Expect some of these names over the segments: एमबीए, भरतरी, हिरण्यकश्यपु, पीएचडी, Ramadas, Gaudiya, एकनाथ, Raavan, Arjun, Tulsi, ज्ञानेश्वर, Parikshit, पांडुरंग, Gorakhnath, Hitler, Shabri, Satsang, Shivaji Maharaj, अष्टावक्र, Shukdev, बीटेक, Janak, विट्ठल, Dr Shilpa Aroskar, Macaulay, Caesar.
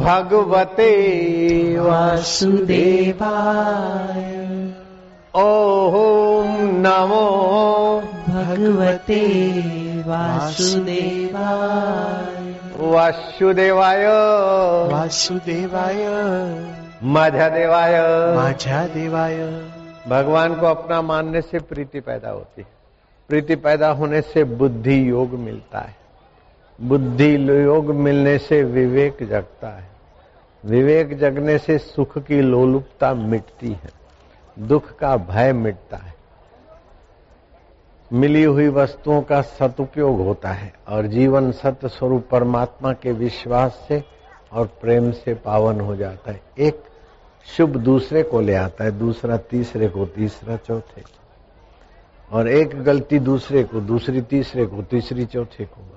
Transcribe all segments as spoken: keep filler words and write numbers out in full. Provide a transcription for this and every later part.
भगवते वासुदेवाय ओम नमो भगवते वासुदेवाय वासुदेवाय वासुदेवाय माझ्या देवाय माझ्या देवाय। भगवान को अपना मानने से प्रीति पैदा होती है, प्रीति पैदा होने से बुद्धि योग मिलता है, बुद्धि योग मिलने से विवेक जगता है, विवेक जगने से सुख की लोलुपता मिटती है, दुख का भय मिटता है, मिली हुई वस्तुओं का सदुपयोग होता है और जीवन सत्य स्वरूप परमात्मा के विश्वास से और प्रेम से पावन हो जाता है। एक शुभ दूसरे को ले आता है, दूसरा तीसरे को, तीसरा चौथे को, और एक गलती दूसरे को, दूसरी तीसरे को, तीसरी चौथे को। बस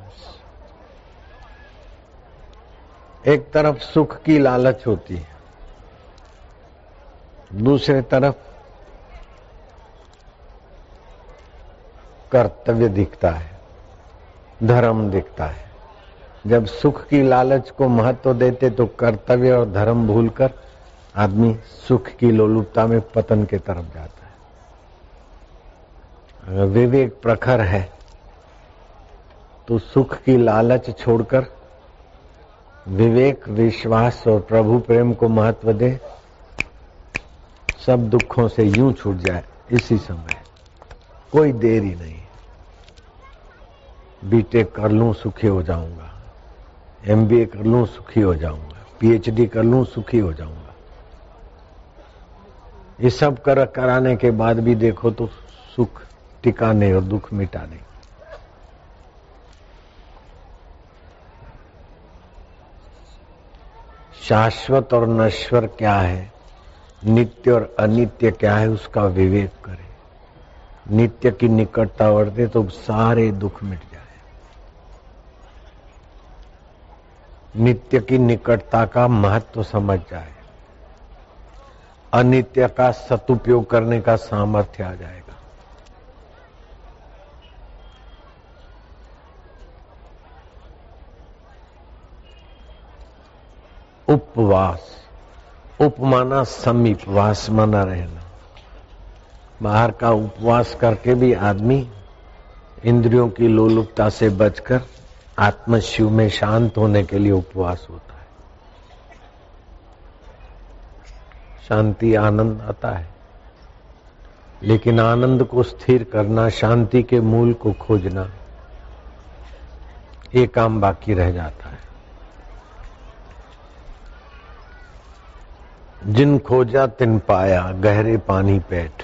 एक तरफ सुख की लालच होती है, दूसरे तरफ कर्तव्य दिखता है, धर्म दिखता है। जब सुख की लालच को महत्व देते तो कर्तव्य और धर्म भूलकर आदमी सुख की लोलुपता में पतन के तरफ जाता है। अगर विवेक प्रखर है तो सुख की लालच छोड़कर विवेक, विश्वास और प्रभु प्रेम को महत्व दे, सब दुखों से यूं छूट जाए। इसी समय कोई देर ही नहीं, बीटेक कर लूं सुखी हो जाऊंगा, एमबीए कर लूं सुखी हो जाऊंगा, पीएचडी कर लूं सुखी हो जाऊंगा। ये सब कर कराने के बाद भी देखो तो सुख टिका नहीं और दुख मिटा नहीं। शाश्वत और नश्वर क्या है, नित्य और अनित्य क्या है, उसका विवेक करें। नित्य की निकटता वर्ते तो सारे दुख मिट जाए, नित्य की निकटता का महत्व समझ जाए, अनित्य का सदुपयोग करने का सामर्थ्य आ जाएगा। उपवास, उपमाना समीप, वास माना रहना। बाहर का उपवास करके भी आदमी इंद्रियों की लोलुपता से बचकर आत्म शिव में शांत होने के लिए उपवास होता है। शांति आनंद आता है, लेकिन आनंद को स्थिर करना, शांति के मूल को खोजना, ये काम बाकी रह जाता है। जिन खोजा तिन पाया, गहरे पानी पैठ।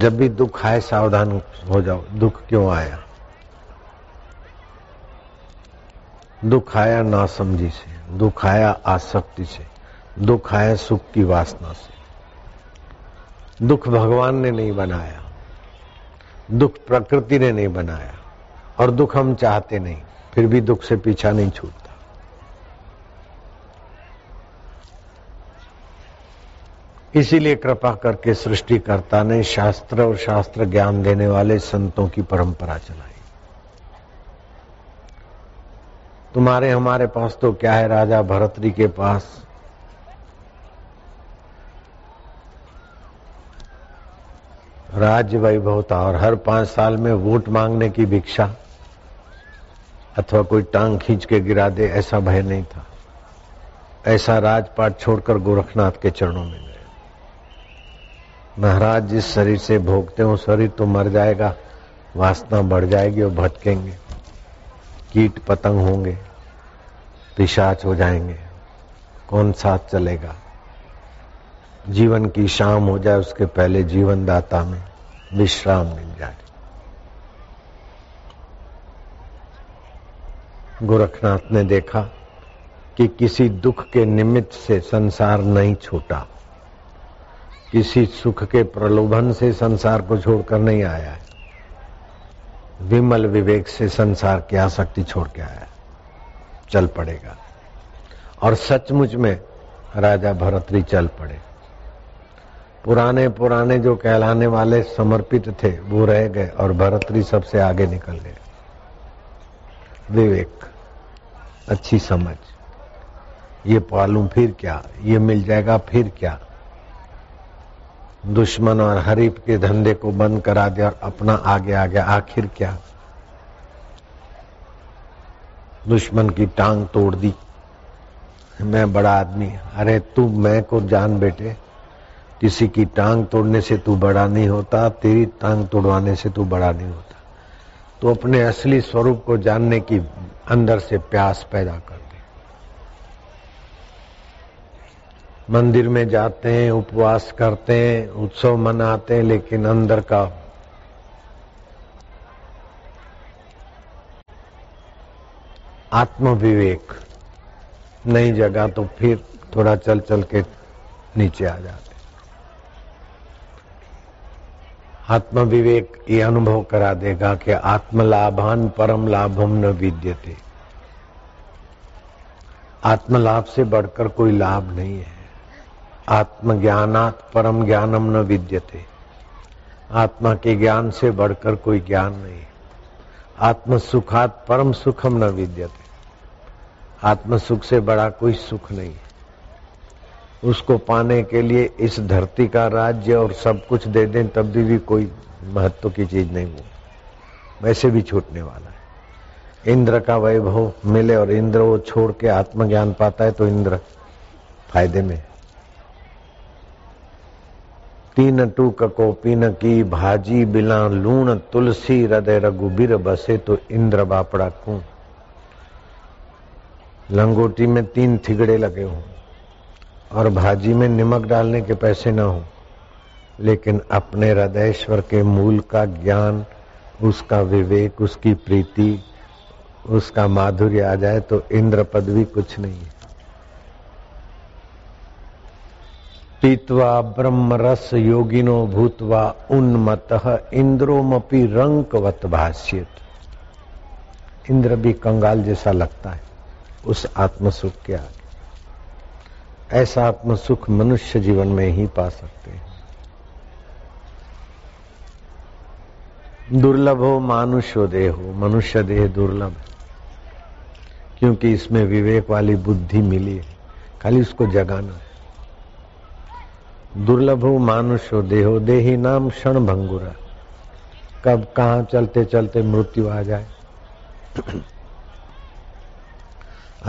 जब भी दुख आए सावधान हो जाओ, दुख क्यों आया। दुख आया नासमझी से, दुख आया आसक्ति से, दुख आया सुख की वासना से। दुख भगवान ने नहीं बनाया, दुख प्रकृति ने नहीं बनाया, और दुख हम चाहते नहीं, फिर भी दुख से पीछा नहीं छूटता। इसीलिए कृपा करके सृष्टिकर्ता ने शास्त्र और शास्त्र ज्ञान देने वाले संतों की परंपरा चलाई। तुम्हारे हमारे पास तो क्या है, राजा भरतरी के पास राज्य वैभव था और हर पांच साल में वोट मांगने की भिक्षा अथवा कोई टांग खींच के गिरा दे ऐसा भय नहीं था। ऐसा राजपाट छोड़कर गोरखनाथ के चरणों में गए। महाराज जिस शरीर से भोगते हो शरीर तो मर जाएगा, वासना बढ़ जाएगी और भटकेंगे, कीट पतंग होंगे, पिशाच हो जाएंगे, कौन साथ चलेगा। जीवन की शाम हो जाए उसके पहले जीवन दाता में विश्राम मिल जाए। गोरखनाथ ने देखा कि किसी दुख के निमित्त से संसार नहीं छूटा, किसी सुख के प्रलोभन से संसार को छोड़कर नहीं आया है, विमल विवेक से संसार की आसक्ति छोड़ के आया, चल पड़ेगा। और सचमुच में राजा भरतरी चल पड़े। पुराने पुराने जो कहलाने वाले समर्पित थे वो रह गए और भरतरी सबसे आगे निकल गए। विवेक, अच्छी समझ, ये पालूं फिर क्या, ये मिल जाएगा फिर क्या। दुश्मन और हरीफ के धंधे को बंद करा दिया और अपना आगे आ गया, आखिर क्या। दुश्मन की टांग तोड़ दी, मैं बड़ा आदमी। अरे तू मैं को जान बेटे, किसी की टांग तोड़ने से तू बड़ा नहीं होता, तेरी टांग तोड़वाने से तू बड़ा नहीं होता। तो अपने असली स्वरूप को जानने की अंदर से प्यास पैदा कर दे। मंदिर में जाते हैं, उपवास करते हैं, उत्सव मनाते हैं, लेकिन अंदर का आत्मविवेक नहीं जगा तो फिर थोड़ा चल चल के नीचे आ जाते। आत्मविवेक ये अनुभव करा देगा कि आत्मलाभान परम लाभम न विद्यते। आत्मलाभ से बढ़कर कोई लाभ नहीं है। आत्मज्ञानात् परम ज्ञानम न विद्यते। आत्मा के ज्ञान से बढ़कर कोई ज्ञान नहीं है। आत्म सुखात् परम सुखम न विद्यते। आत्म सुख से बड़ा कोई सुख नहीं है। उसको पाने के लिए इस धरती का राज्य और सब कुछ दे दें तब भी कोई महत्व की चीज नहीं, हो वैसे भी छूटने वाला है। इंद्र का वैभव मिले और इंद्र वो छोड़ के आत्मज्ञान पाता है तो इंद्र फायदे में। तीन टूक को पीन की भाजी बिला लूण, तुलसी हृदय रघुबीर बसे तो इंद्र बापड़ा कू। लंगोटी में तीन थिगड़े लगे हों और भाजी में नमक डालने के पैसे ना हो, लेकिन अपने हृदयेश्वर के मूल का ज्ञान, उसका विवेक, उसकी प्रीति, उसका माधुर्य आ जाए तो इंद्र पदवी कुछ नहीं है। पीत्वा ब्रह्म रस योगिनो भूत्वा उन्मतः इंद्रोमपि रंकवत भाष्येत। इंद्र भी कंगाल जैसा लगता है उस आत्मसुख के आगे। ऐसा आत्म सुख मनुष्य जीवन में ही पा सकते हैं। दुर्लभ हो मानुष्य देह हो, मनुष्य देह दुर्लभ है क्योंकि इसमें विवेक वाली बुद्धि मिली है, खाली उसको जगाना है। दुर्लभ हो मानुष्य देहो देही नाम क्षण भंगुरा। कब कहाँ चलते चलते मृत्यु आ जाए।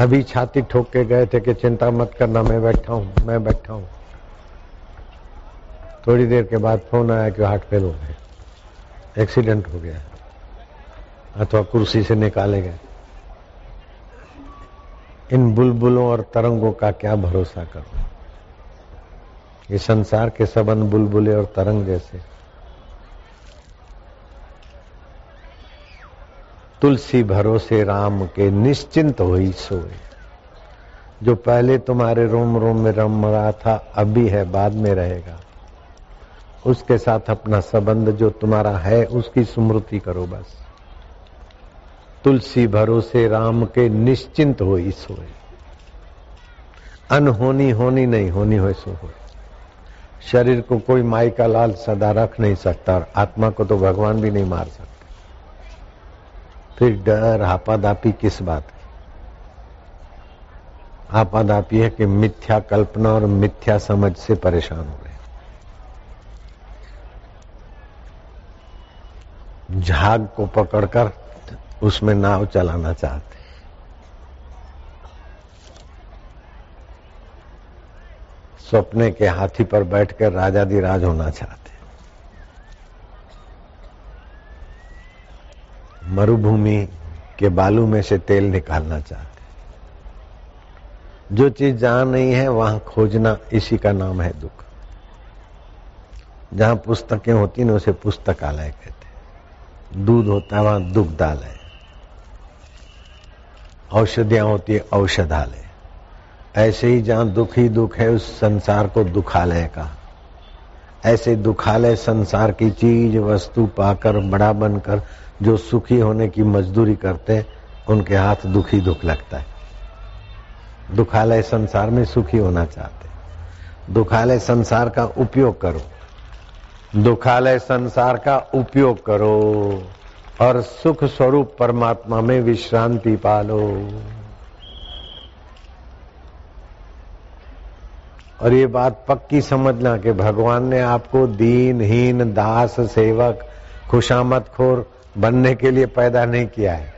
अभी छाती ठोक के गए थे कि चिंता मत करना, मैं बैठा हूं मैं बैठा हूं थोड़ी देर के बाद फोन आया कि हार्ट फेल हो गए, एक्सीडेंट हो गया अथवा कुर्सी से निकाले गए। इन बुलबुलों और तरंगों का क्या भरोसा करो। ये संसार के संबंध बुलबुले और तरंग जैसे। तुलसी भरोसे राम के निश्चिंत होई सोए। जो पहले तुम्हारे रोम रोम में रम रहा था अभी है, बाद में रहेगा, उसके साथ अपना संबंध जो तुम्हारा है उसकी स्मृति करो बस। तुलसी भरोसे राम के निश्चिंत होई सोए। अनहोनी होनी नहीं, होनी हो सो हो। शरीर को कोई माई का लाल सदा रख नहीं सकता और आत्मा को तो भगवान भी नहीं मार सकता। फिर डर आपादापी किस बात की। आपादापी है कि मिथ्या कल्पना और मिथ्या समझ से परेशान हो रहे हैं। झाग को पकड़कर उसमें नाव चलाना चाहते। सपने के हाथी पर बैठकर राजाधिराज होना चाहते। मरुभूमि के बालू में से तेल निकालना चाहते। जो चीज जहां नहीं है वहां खोजना, इसी का नाम है दुख। जहां पुस्तकें होती ना उसे पुस्तकालय कहते। दूध होता है वहां दुग्धालय। औषधियां होती है औषधालय। ऐसे ही जहां दुख ही दुख है उस संसार को दुखालय का। ऐसे दुखालय संसार की चीज वस्तु पाकर बड़ा बनकर जो सुखी होने की मजदूरी करते हैं उनके हाथ दुखी दुख लगता है। दुखालय संसार में सुखी होना चाहते। दुखालय संसार का उपयोग करो, दुखालय संसार का उपयोग करो और सुख स्वरूप परमात्मा में विश्रांति पालो। और ये बात पक्की समझना कि भगवान ने आपको दीनहीन दास सेवक खुशामदखोर बनने के लिए पैदा नहीं किया है।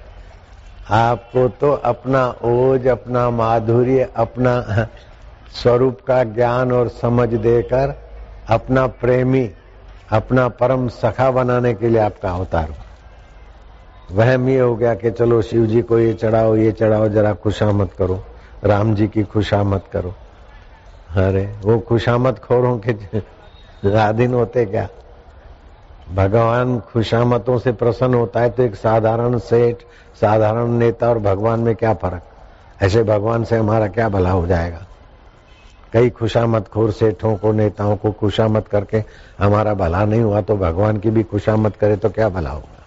आपको तो अपना ओज, अपना माधुर्य, अपना स्वरूप का ज्ञान और समझ देकर अपना प्रेमी, अपना परम सखा बनाने के लिए आपका अवतार हुआ। वहम ये हो गया कि चलो शिव जी को ये चढ़ाओ, ये चढ़ाओ, जरा खुशामद करो, राम जी की खुशामद करो। अरे वो खुशामद खोरों के आधीन होते क्या? भगवान खुशामतों से प्रसन्न होता है। तो एक साधारण सेठ, साधारण नेता और भगवान में क्या फर्क? ऐसे भगवान से हमारा क्या भला हो जाएगा? कई खुशामत खोर सेठों को, नेताओं को खुशामत करके हमारा भला नहीं हुआ, तो भगवान की भी खुशामत करे तो क्या भला होगा?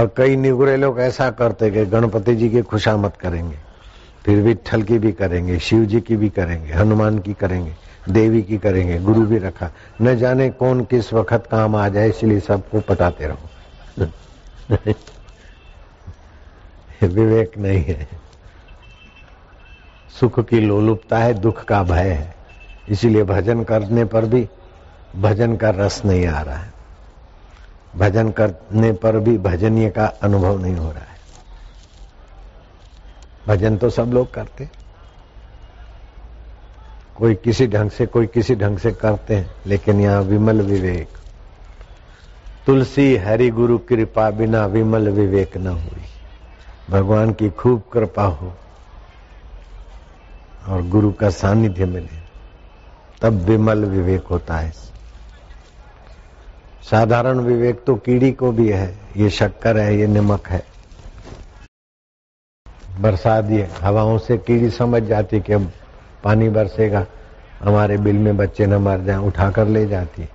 और कई निगुरे लोग ऐसा करते कि गणपति जी की खुशामत करेंगे, फिर विट्ठल की भी करेंगे, शिव जी की भी करेंगे, हनुमान की करेंगे, देवी की करेंगे, गुरु भी रखा, न जाने कौन किस वक्त काम आ जाए, इसलिए सबको पटाते रहो। विवेक नहीं है। सुख की लोलुपता है, दुख का भय है। इसीलिए भजन करने पर भी भजन का रस नहीं आ रहा है, भजन करने पर भी भजनीय का अनुभव नहीं हो रहा है। भजन तो सब लोग करते, कोई किसी ढंग से कोई किसी ढंग से करते हैं, लेकिन यहाँ विमल विवेक। तुलसी हरि गुरु कृपा बिना विमल विवेक न हुई। भगवान की खूब कृपा हो और गुरु का सानिध्य मिले, तब विमल विवेक होता है। साधारण विवेक तो कीड़ी को भी है, ये शक्कर है, ये नमक है, बरसात, ये हवाओं से कीड़ी समझ जाती कि अब पानी बरसेगा, हमारे बिल में बच्चे न मर जाएं, उठाकर ले जाती।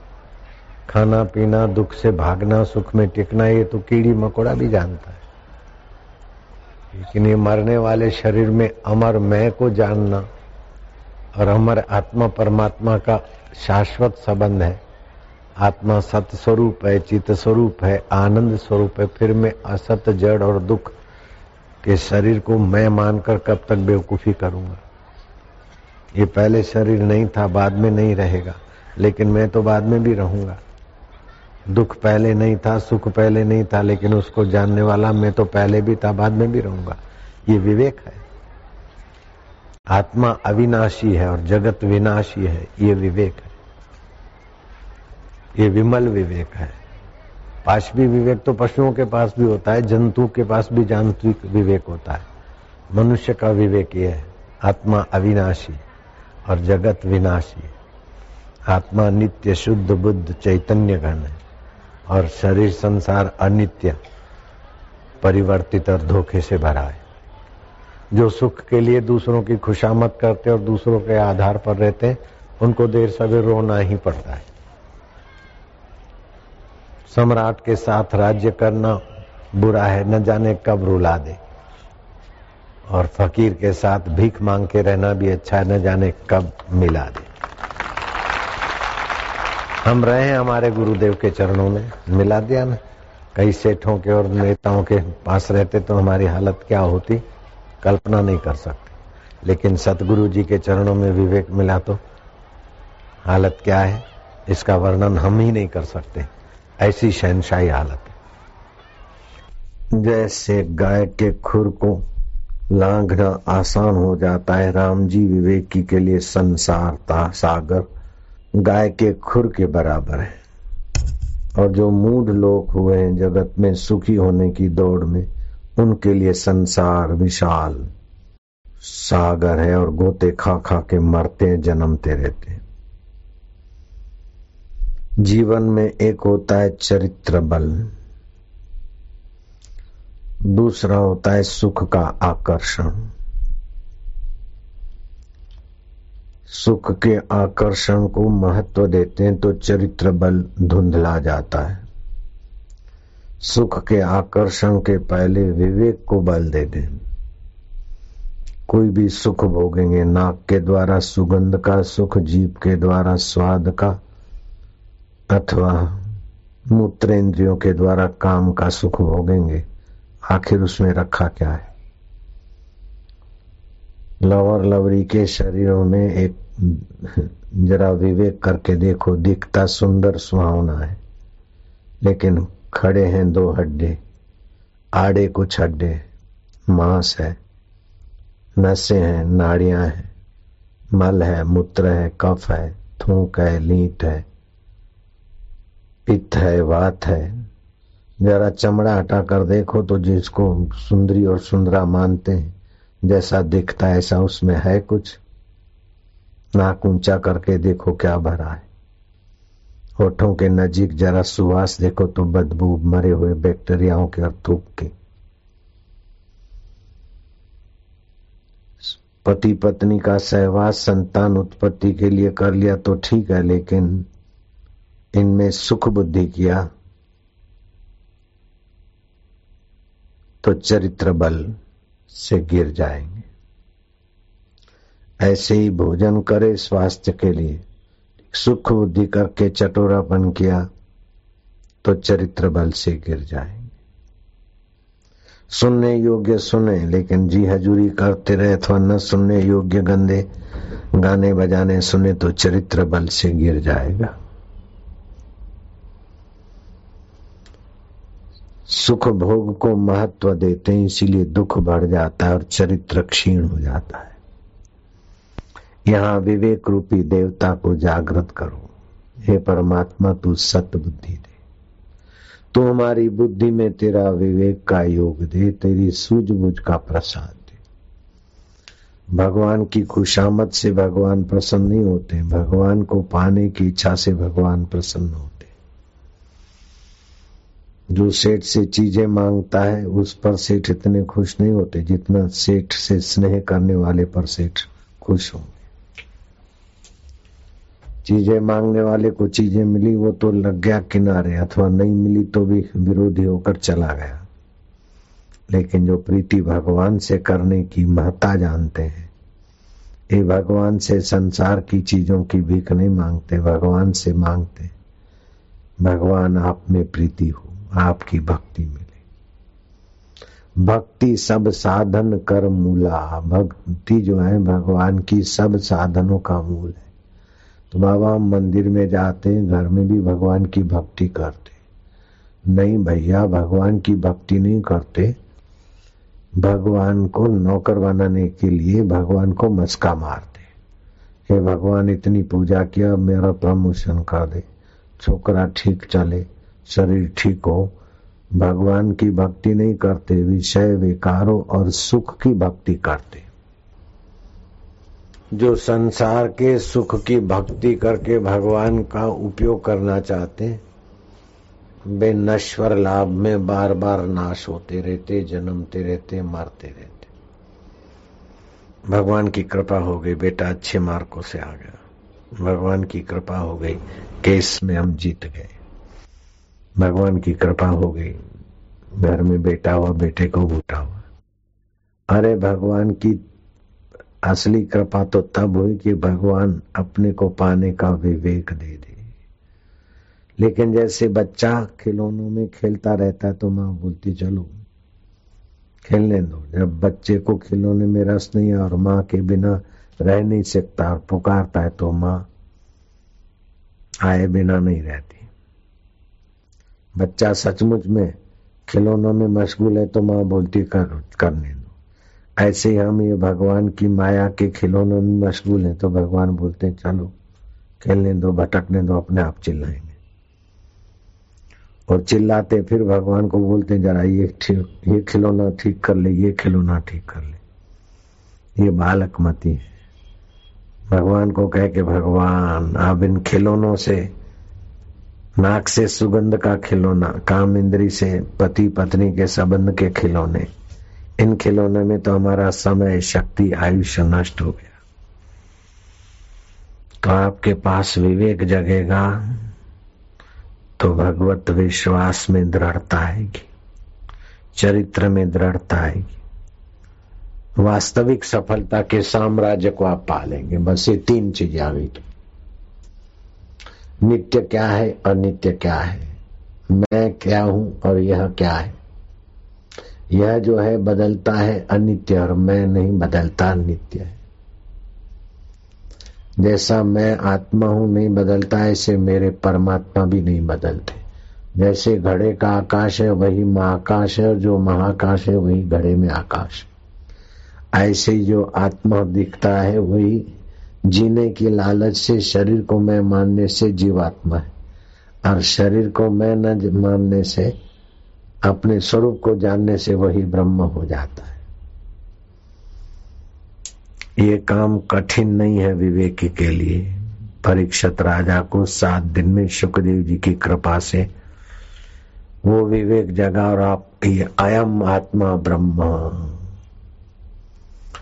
खाना पीना, दुख से भागना, सुख में टिकना, ये तो कीड़ी मकोड़ा भी जानता है। लेकिन ये मरने वाले शरीर में अमर मैं को जानना और अमर आत्मा परमात्मा का शाश्वत संबंध है। आत्मा सत स्वरूप है, चित स्वरूप है, आनंद स्वरूप है। फिर मैं असत, जड़ और दुख के शरीर को मैं मानकर कब तक बेवकूफी करूंगा? ये पहले शरीर नहीं था, बाद में नहीं रहेगा, लेकिन मैं तो बाद में भी रहूंगा। दुख पहले नहीं था, सुख पहले नहीं था, लेकिन उसको जानने वाला मैं तो पहले भी था, बाद में भी रहूंगा। ये विवेक है। आत्मा अविनाशी है और जगत विनाशी है, ये विवेक है, ये विमल विवेक है। पाशवी विवेक तो पशुओं के पास भी होता है, जंतु के पास भी जांत्रिक विवेक होता है। मनुष्य का विवेक ये है, आत्मा अविनाशी और जगत विनाशी। आत्मा नित्य शुद्ध बुद्ध चैतन्य घन है और शरीर संसार अनित्य, परिवर्तित और धोखे से भरा है। जो सुख के लिए दूसरों की खुशामत करते और दूसरों के आधार पर रहते उनको देर सवेर रोना ही पड़ता है। सम्राट के साथ राज्य करना बुरा है, न जाने कब रुला दे, और फकीर के साथ भीख मांग के रहना भी अच्छा है, न जाने कब मिला दे। हम रहे हमारे गुरुदेव के चरणों में, मिला दिया ना। कई सेठों के और नेताओं के पास रहते तो हमारी हालत क्या होती, कल्पना नहीं कर सकते। लेकिन सतगुरु जी के चरणों में विवेक मिला तो हालत क्या है इसका वर्णन हम ही नहीं कर सकते। ऐसी शहनशाही हालत है। जैसे गाय के खुर को लांघना आसान हो जाता है। राम जी विवेकी के लिए संसार का सागर गाय के खुर के बराबर है। और जो मूढ़ लोग हुए हैं जगत में सुखी होने की दौड़ में, उनके लिए संसार विशाल सागर है और गोते खा खा के मरते हैं, जन्मते रहते हैं। जीवन में एक होता है चरित्र बल, दूसरा होता है सुख का आकर्षण। सुख के आकर्षण को महत्व देते हैं तो चरित्र बल धुंधला जाता है। सुख के आकर्षण के पहले विवेक को बल दे दें। कोई भी सुख भोगेंगे, नाक के द्वारा सुगंध का सुख, जीभ के द्वारा स्वाद का, अथवा मूत्रेंद्रियों के द्वारा काम का सुख भोगेंगे, आखिर उसमें रखा क्या है। लवर लवरी के शरीरों में एक जरा विवेक करके देखो, दिखता सुंदर सुहावना है, लेकिन खड़े हैं दो हड्डे, आड़े कुछ हड्डे, मांस है, नसें हैं, नाड़ियां हैं, मल है, मूत्र है, कफ है, थूक है, लीट है, पित्त है, वात है। जरा चमड़ा हटा कर देखो तो जिसको सुंदरी और सुंदरा मानते हैं, जैसा दिखता है ऐसा उसमें है कुछ। नाक ऊंचा करके देखो क्या भरा है। होठों के नजीक जरा सुवास देखो तो बदबू मरे हुए बैक्टीरियाओं के और थूक के। पति पत्नी का सहवास संतान उत्पत्ति के लिए कर लिया तो ठीक है, लेकिन इनमें सुख बुद्धि किया तो चरित्र बल से गिर जाएंगे। ऐसे ही भोजन करे स्वास्थ्य के लिए, सुख बुद्धि करके चटोरापन किया तो चरित्र बल से गिर जाएंगे। सुनने योग्य सुने, लेकिन जी हजूरी करते रहे, अथवा न सुनने योग्य गंदे गाने बजाने सुने तो चरित्र बल से गिर जाएगा। सुख भोग को महत्व देते हैं, इसीलिए दुख बढ़ जाता है और चरित्र क्षीण हो जाता है। यहाँ विवेक रूपी देवता को जागृत करो, हे परमात्मा तू सतबुद्धि दे, तू हमारी बुद्धि में तेरा विवेक का योग दे, तेरी सूझबूझ का प्रसाद दे। भगवान की खुशामद से भगवान प्रसन्न नहीं होते, भगवान को पाने की इच्छा से भगवान प्रसन्न होते। जो सेठ से चीजें मांगता है उस पर सेठ इतने खुश नहीं होते, जितना सेठ से स्नेह करने वाले पर सेठ खुश होंगे। चीजें मांगने वाले को चीजें मिली वो तो लग गया किनारे, अथवा नहीं मिली तो भी विरोधी होकर चला गया। लेकिन जो प्रीति भगवान से करने की महत्ता जानते हैं, ये भगवान से संसार की चीजों की भीख नहीं मांगते, भगवान से मांगते भगवान आप में प्रीति हो, आपकी भक्ति मिले। भक्ति सब साधन कर मूला, भक्ति जो है भगवान की सब साधनों का मूल है। तो बाबा हम मंदिर में जाते हैं, घर में भी भगवान की भक्ति करते। नहीं भैया, भगवान की भक्ति नहीं करते, भगवान को नौकर बनाने के लिए भगवान को मस्का मारते कि भगवान इतनी पूजा किया मेरा प्रमोशन कर दे, छोकरा ठीक चले, शरीर ठीक हो। भगवान की भक्ति नहीं करते, विषय विकारों और सुख की भक्ति करते। जो संसार के सुख की भक्ति करके भगवान का उपयोग करना चाहते, वे नश्वर लाभ में बार बार नाश होते रहते, जन्मते रहते, मरते रहते। भगवान की कृपा हो गई बेटा अच्छे मार्कों से आ गया, भगवान की कृपा हो गई केस में हम जीत गए, भगवान की कृपा हो गई घर में बेटा हुआ, बेटे को बूटा हुआ। अरे भगवान की असली कृपा तो तब हुई कि भगवान अपने को पाने का विवेक दे दे। लेकिन जैसे बच्चा खिलौनों में खेलता रहता है तो माँ बोलती चलो खेलने दो, जब बच्चे को खिलौने में रस नहीं है और माँ के बिना रह नहीं सकता और पुकारता है तो माँ आए बिना नहीं रहती। बच्चा सचमुच में खिलौनों में मशगूल है तो माँ बोलती कर, करने दो, ऐसे हम ये भगवान की माया के खिलौनों में मशगूल हैं तो भगवान बोलते हैं चलो खेलने दो, भटकने दो, अपने आप चिल्लाएंगे। और चिल्लाते फिर भगवान को बोलते हैं जरा ये ये खिलौना ठीक कर ले, ये खिलौना ठीक कर ले, ये बालक मती है। भगवान को कह के भगवान आप इन खिलौनों से, नाक से सुगंध का खिलौना, काम इंद्री से पति पत्नी के संबंध के खिलौने, इन खिलौने में तो हमारा समय, शक्ति, आयुष्य नष्ट हो गया। तो आपके पास विवेक जगेगा तो भगवत विश्वास में दृढ़ता आएगी, चरित्र में दृढ़ता आएगी, वास्तविक सफलता के साम्राज्य को आप पालेंगे। बस ये तीन चीजें आवेगी। नित्य क्या है, अनित्य क्या है, मैं क्या हूं और यह क्या है। यह जो है बदलता है अनित्य, और मैं नहीं बदलता, नित्य है। जैसा मैं आत्मा हूं नहीं बदलता, ऐसे मेरे परमात्मा भी नहीं बदलते। जैसे घड़े का आकाश है वही महाकाश है, और जो महाकाश है वही घड़े में आकाश है। ऐसे जो आत्मा दिखता है वही जीने की लालच से, शरीर को मैं मानने से जीवात्मा है, और शरीर को मैं न मानने से, अपने स्वरूप को जानने से वही ब्रह्म हो जाता है। ये काम कठिन नहीं है विवेकी के लिए। परीक्षित राजा को सात दिन में शुकदेव जी की कृपा से वो विवेक जगा और आपकी अयम आत्मा ब्रह्म,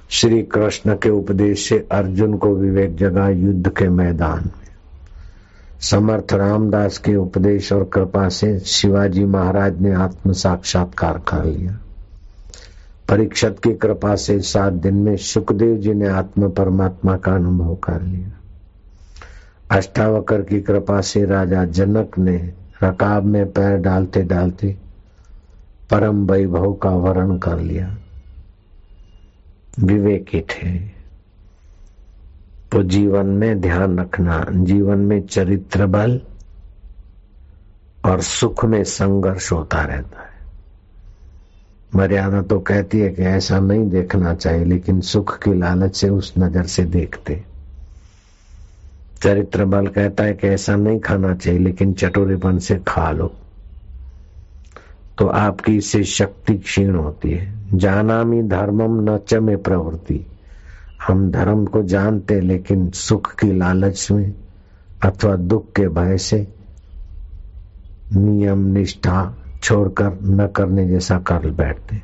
श्री कृष्ण के उपदेश से अर्जुन को विवेक जगा युद्ध के मैदान में, समर्थ रामदास के उपदेश और कृपा से शिवाजी महाराज ने आत्म साक्षात्कार कर लिया। परीक्षित की कृपा से सात दिन में शुकदेव जी ने आत्म परमात्मा का अनुभव कर लिया। अष्टावक्र की कृपा से राजा जनक ने रकाब में पैर डालते डालते परम वैभव का वर्ण कर लिया। विवेकी थे तो जीवन में ध्यान रखना, जीवन में चरित्र बल और सुख में संघर्ष होता रहता है। मर्यादा तो कहती है कि ऐसा नहीं देखना चाहिए, लेकिन सुख की लालच से उस नजर से देखते। चरित्र बल कहता है कि ऐसा नहीं खाना चाहिए, लेकिन चटोरेपन से खा लो, तो आपकी इससे शक्ति क्षीण होती है। जानामि धर्मम न च में प्रवृत्ति, हम धर्म को जानते लेकिन सुख की लालच में अथवा दुख के भय से नियम निष्ठा छोड़कर न करने जैसा कर बैठते।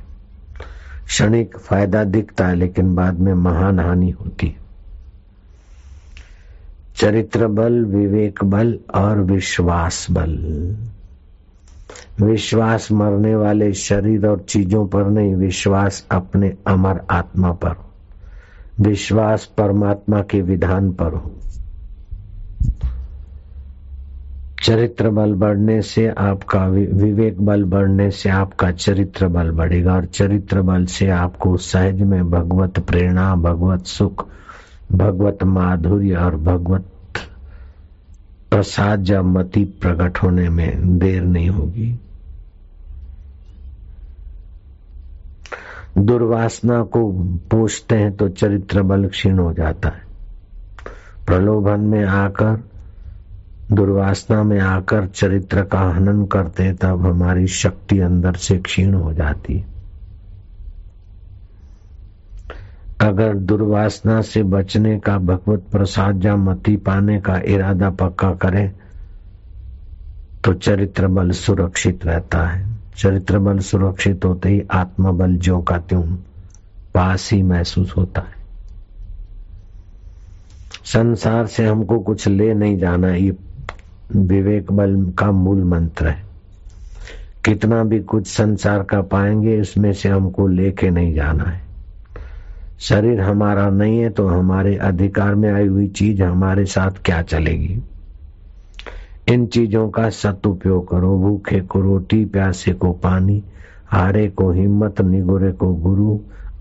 क्षणिक फायदा दिखता है लेकिन बाद में महान हानि होती है। चरित्र बल, विवेक बल और विश्वास बल। विश्वास मरने वाले शरीर और चीजों पर नहीं, विश्वास अपने अमर आत्मा पर, विश्वास परमात्मा के विधान पर हो। चरित्र बल बढ़ने से आपका विवेक बल बढ़ने से आपका चरित्र बल बढ़ेगा, और चरित्र बल से आपको सहज में भगवत प्रेरणा, भगवत सुख, भगवत माधुर्य और भगवत प्रसाद या मति प्रकट होने में देर नहीं होगी। दुर्वासना को पोषते हैं तो चरित्र बल क्षीण हो जाता है। प्रलोभन में आकर, दुर्वासना में आकर चरित्र का हनन करते हैं, तब हमारी शक्ति अंदर से क्षीण हो जाती है। अगर दुर्वासना से बचने का, भगवत प्रसाद या मति पाने का इरादा पक्का करें तो चरित्र बल सुरक्षित रहता है। चरित्र बल सुरक्षित होते ही आत्मबल ज्यों का त्यों पास ही महसूस होता है। संसार से हमको कुछ ले नहीं जाना, ये विवेक बल का मूल मंत्र है। कितना भी कुछ संसार का पाएंगे, इसमें से हमको लेके नहीं जाना है। शरीर हमारा नहीं है तो हमारे अधिकार में आई हुई चीज हमारे साथ क्या चलेगी। इन चीजों का सदुपयोग करो। भूखे को रोटी, प्यासे को पानी, हारे को हिम्मत, निगोरे को गुरु,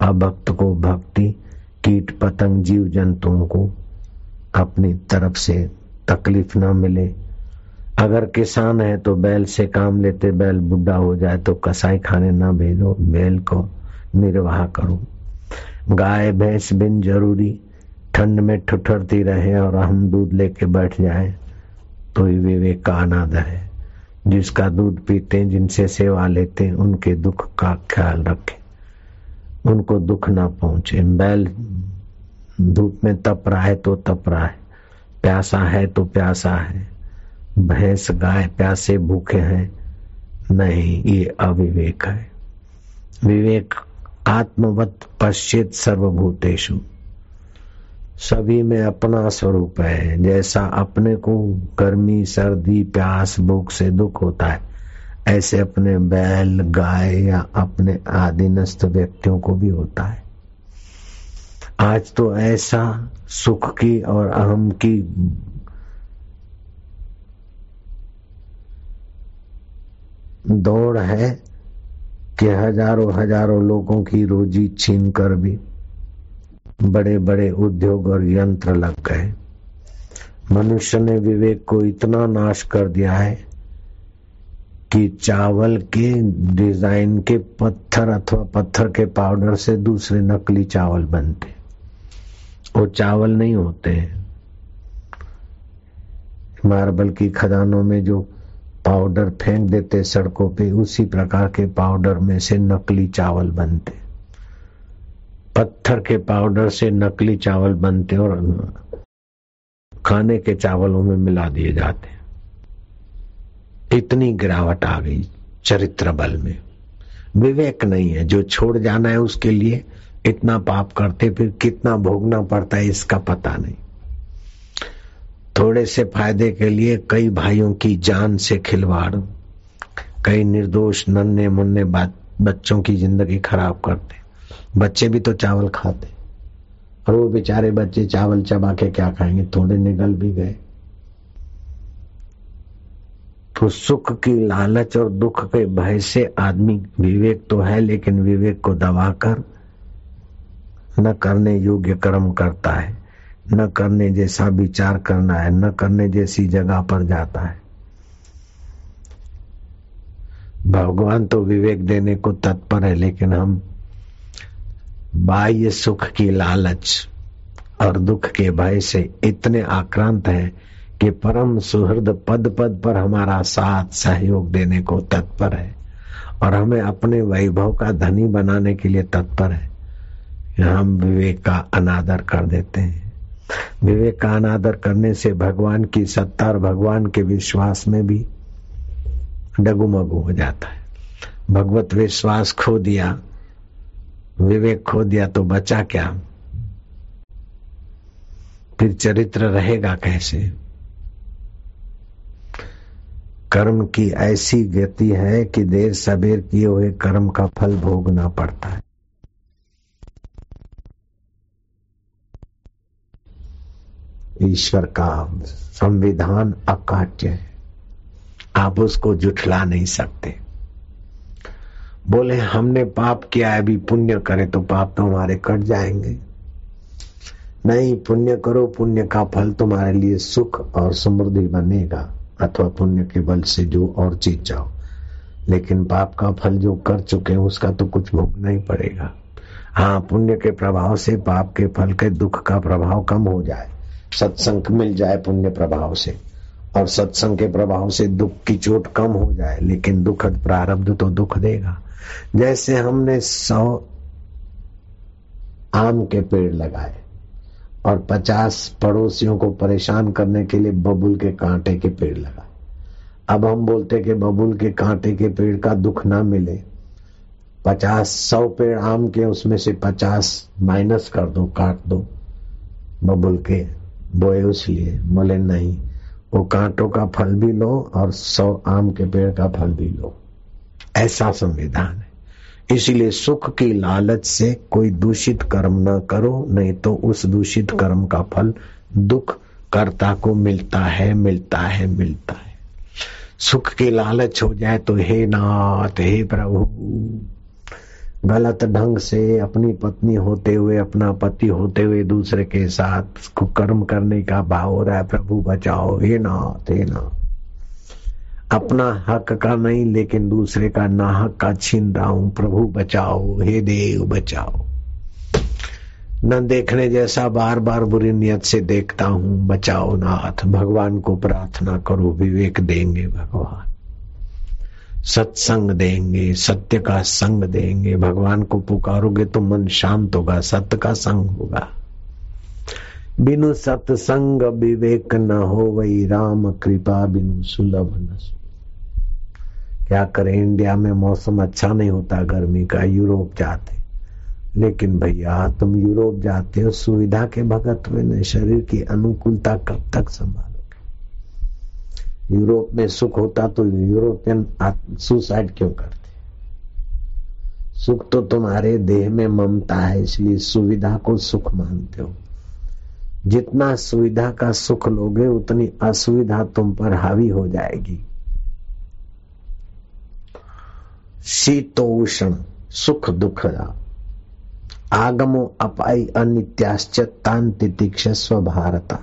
अभक्त को भक्ति, कीट पतंग जीव जंतुओं को अपनी तरफ से तकलीफ ना मिले। अगर किसान है तो बैल से काम लेते, बैल बुढ़ा हो जाए तो कसाई खाने ना भेजो, बैल को निर्वाह करो। गाय भैंस बिन जरूरी ठंड में ठुठरती रहे और हम दूध लेके बैठ जाएं तो ये विवेक का अनादर है। जिसका दूध पीते, जिनसे सेवा लेते, उनके दुख का ख्याल रखें, उनको दुख ना पहुंचे। बैल धूप में तप रहा है तो तप रहा है, प्यासा है तो प्यासा है, भैंस गाय प्यासे भूखे हैं नहीं, ये अविवेक है। विवेक आत्मवत पश्चित सर्वभूतेषु, सभी में अपना स्वरूप है। जैसा अपने को गर्मी सर्दी प्यास भूख से दुख होता है, ऐसे अपने बैल गाय या अपने आदिनस्थ व्यक्तियों को भी होता है। आज तो ऐसा सुख की और अहम की दौड़ है कि हजारों हजारों लोगों की रोजी छीन कर भी बड़े बड़े उद्योग और यंत्र लग गए। मनुष्य ने विवेक को इतना नाश कर दिया है कि चावल के डिजाइन के पत्थर अथवा पत्थर के पाउडर से दूसरे नकली चावल बनते, वो चावल नहीं होते। मार्बल की खदानों में जो पाउडर फेंक देते सड़कों पे, उसी प्रकार के पाउडर में से नकली चावल बनते, पत्थर के पाउडर से नकली चावल बनते और खाने के चावलों में मिला दिए जाते। इतनी गिरावट आ गई चरित्र बल में। विवेक नहीं है। जो छोड़ जाना है उसके लिए इतना पाप करते, फिर कितना भोगना पड़ता है इसका पता नहीं। थोड़े से फायदे के लिए कई भाइयों की जान से खिलवाड़, कई निर्दोष नन्हे मुन्ने बच्चों की जिंदगी खराब करते। बच्चे भी तो चावल खाते, और वो बेचारे बच्चे चावल चबा के क्या खाएंगे, थोड़े निगल भी गए तो। सुख की लालच और दुख के भय से आदमी, विवेक तो है लेकिन विवेक को दबाकर न करने योग्य कर्म करता है, न करने जैसा विचार करना है, न करने जैसी जगह पर जाता है। भगवान तो विवेक देने को तत्पर है, लेकिन हम बाह्य सुख की लालच और दुख के भय से इतने आक्रांत हैं कि परम सुहृद पद पद पर हमारा साथ सहयोग देने को तत्पर है और हमें अपने वैभव का धनी बनाने के लिए तत्पर है। हम विवेक का अनादर कर देते हैं। विवेक का अनादर करने से भगवान की सत्ता और भगवान के विश्वास में भी डगुमगु हो जाता है। भगवत विश्वास खो दिया, विवेक खो दिया तो बचा क्या, फिर चरित्र रहेगा कैसे। कर्म की ऐसी गति है कि देर सबेर किए हुए कर्म का फल भोगना पड़ता है। ईश्वर का संविधान अकाट्य है, आप उसको जुठला नहीं सकते। बोले हमने पाप किया है, अभी पुण्य करे तो पाप तो हमारे कट जाएंगे। नहीं, पुण्य करो, पुण्य का फल तुम्हारे लिए सुख और समृद्धि बनेगा, अथवा पुण्य के बल से जो और जीत जाओ, लेकिन पाप का फल जो कर चुके हैं उसका तो कुछ भोगना ही पड़ेगा। हाँ, पुण्य के प्रभाव से पाप के फल के दुख का प्रभाव कम हो जाए, सत्संग मिल जाए पुण्य प्रभाव से, और सत्संग के प्रभाव से दुख की चोट कम हो जाए, लेकिन दुखद प्रारब्ध तो दुख देगा। जैसे हमने सौ आम के पेड़ लगाए और पचास पड़ोसियों को परेशान करने के लिए बबूल के कांटे के पेड़ लगाए। अब हम बोलते कि बबूल के कांटे के पेड़ का दुख ना मिले, पचास सौ पेड़ आम के, उसमें से पचास माइनस कर दो, काट दो। बबूल के बोए उसलिए, बोले नहीं, वो कांटों का फल भी लो और सौ आम के पेड़ का फल भी लो। ऐसा संविधान है। इसीलिए सुख की लालच से कोई दूषित कर्म ना करो, नहीं तो उस दूषित कर्म का फल दुख कर्ता को मिलता है, मिलता है, मिलता है। सुख की लालच हो जाए तो हे नाथ, हे प्रभु, गलत ढंग से अपनी पत्नी होते हुए, अपना पति होते हुए दूसरे के साथ कुकर्म करने का भाव हो रहा है, प्रभु बचाओ, हे नाथ, हे नाथ। अपना हक का नहीं लेकिन दूसरे का नाहक का छीन रहा हूं, प्रभु बचाओ, हे देव बचाओ। न देखने जैसा बार बार बुरी नियत से देखता हूं, बचाओ नाथ। भगवान को प्रार्थना करो, विवेक देंगे भगवान, सत्संग देंगे, सत्य का संग देंगे। भगवान को पुकारोगे तो मन शांत होगा, सत्य का संग होगा। बिनु सत्संग विवेक न हो, वही राम कृपा बिनु सुलभ न। क्या करें, इंडिया में मौसम अच्छा नहीं होता गर्मी का, यूरोप जाते। लेकिन भैया तुम यूरोप जाते हो सुविधा के भगत हुए न, शरीर की अनुकूलता कब तक संभालोगे? यूरोप में सुख होता तो यूरोपियन सुसाइड क्यों करते? सुख तो तुम्हारे देह में ममता है, इसलिए सुविधा को सुख मानते हो। जितना सुविधा का सुख लोगे उतनी असुविधा तुम पर हावी हो जाएगी। शीतोष्ण सुख दुख आगमो अपाई अनित्याश्च तांतितिक्ष स्वभारता।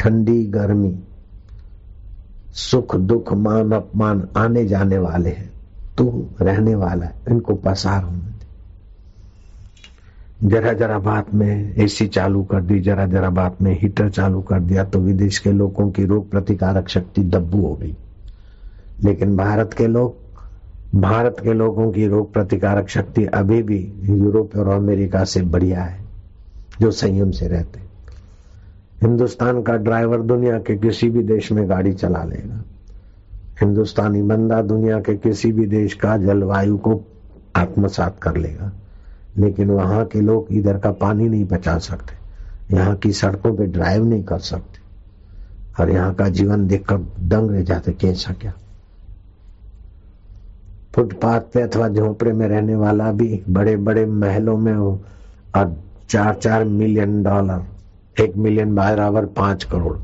ठंडी गर्मी सुख दुख मान अपमान आने जाने वाले हैं, तू रहने वाला है, इनको पसार होने दे। जरा जरा बात में एसी चालू कर दी, जरा जरा बात में हीटर चालू कर दिया तो विदेश के लोगों की रोग प्रतिकारक शक्ति दब्बू हो गई। लेकिन भारत के लोग भारत के लोगों की रोग प्रतिकारक शक्ति अभी भी यूरोप और अमेरिका से बढ़िया है, जो संयम से रहते। हिंदुस्तान का ड्राइवर दुनिया के किसी भी देश में गाड़ी चला लेगा, हिंदुस्तानी बंदा दुनिया के किसी भी देश का जलवायु को आत्मसात कर लेगा। लेकिन वहां के लोग इधर का पानी नहीं बचा सकते, यहाँ की सड़कों पे ड्राइव नहीं कर सकते, और यहाँ का जीवन देखकर दंग रह जाते, कैसा क्या। फुटपाथ पे अथवा झोपड़े में रहने वाला भी बड़े बड़े महलों में हो, और चार चार मिलियन डॉलर, एक मिलियन बराबर पांच करोड़,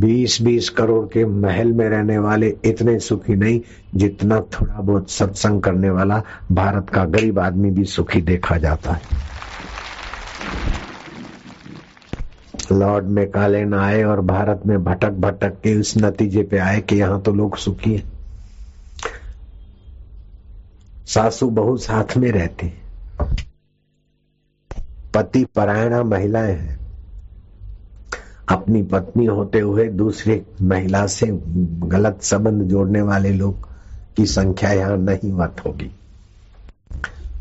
बीस बीस करोड़ के महल में रहने वाले इतने सुखी नहीं जितना थोड़ा बहुत सत्संग करने वाला भारत का गरीब आदमी भी सुखी देखा जाता है। लॉर्ड मैकाले न आए और भारत में भटक भटक के इस नतीजे पे आए कि यहाँ तो लोग सुखी है। सासू बहू साथ में रहती, पति परायणा महिलाएं हैं, अपनी पत्नी होते हुए दूसरी महिला से गलत संबंध जोड़ने वाले लोग की संख्या यहाँ नहीं मत होगी।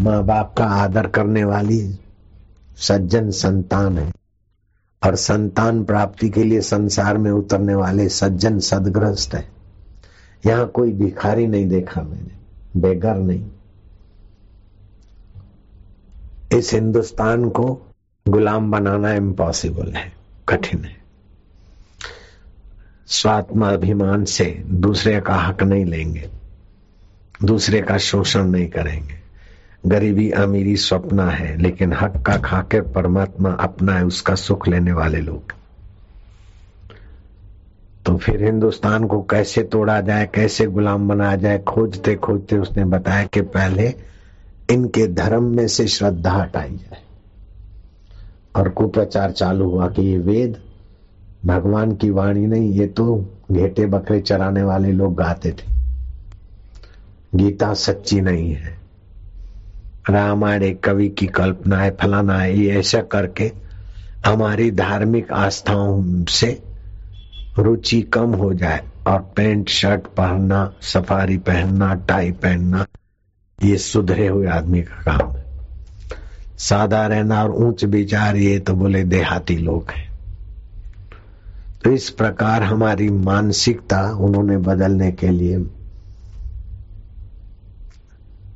माँ बाप का आदर करने वाली सज्जन संतान है, और संतान प्राप्ति के लिए संसार में उतरने वाले सज्जन सदग्रस्त है। यहाँ कोई भिखारी नहीं देखा मैंने, बेघर नहीं। इस हिंदुस्तान को गुलाम बनाना इम्पॉसिबल है, कठिन है। स्वात्मा अभिमान से दूसरे का हक नहीं लेंगे, दूसरे का शोषण नहीं करेंगे। गरीबी अमीरी सपना है, लेकिन हक का खाकर परमात्मा अपना है, उसका सुख लेने वाले लोग। तो फिर हिंदुस्तान को कैसे तोड़ा जाए, कैसे गुलाम बनाया जाए, खोजते खोजते उसने बताया कि पहले इनके धर्म में से श्रद्धा हटाई जाए। और कुप्रचार चालू हुआ कि ये वेद भगवान की वाणी नहीं, ये तो घेटे बकरे चराने वाले लोग गाते थे। गीता सच्ची नहीं है, रामायण एक कवि की कल्पना है, फलाना है, ये ऐसा करके हमारी धार्मिक आस्थाओं से रुचि कम हो जाए और पैंट शर्ट पहनना, सफारी पहनना, टाई पहनना, ये सुधरे हुए आदमी का काम है। सादा रहना और ऊंच विचार, ये तो बोले देहाती लोग हैं। तो इस प्रकार हमारी मानसिकता उन्होंने बदलने के लिए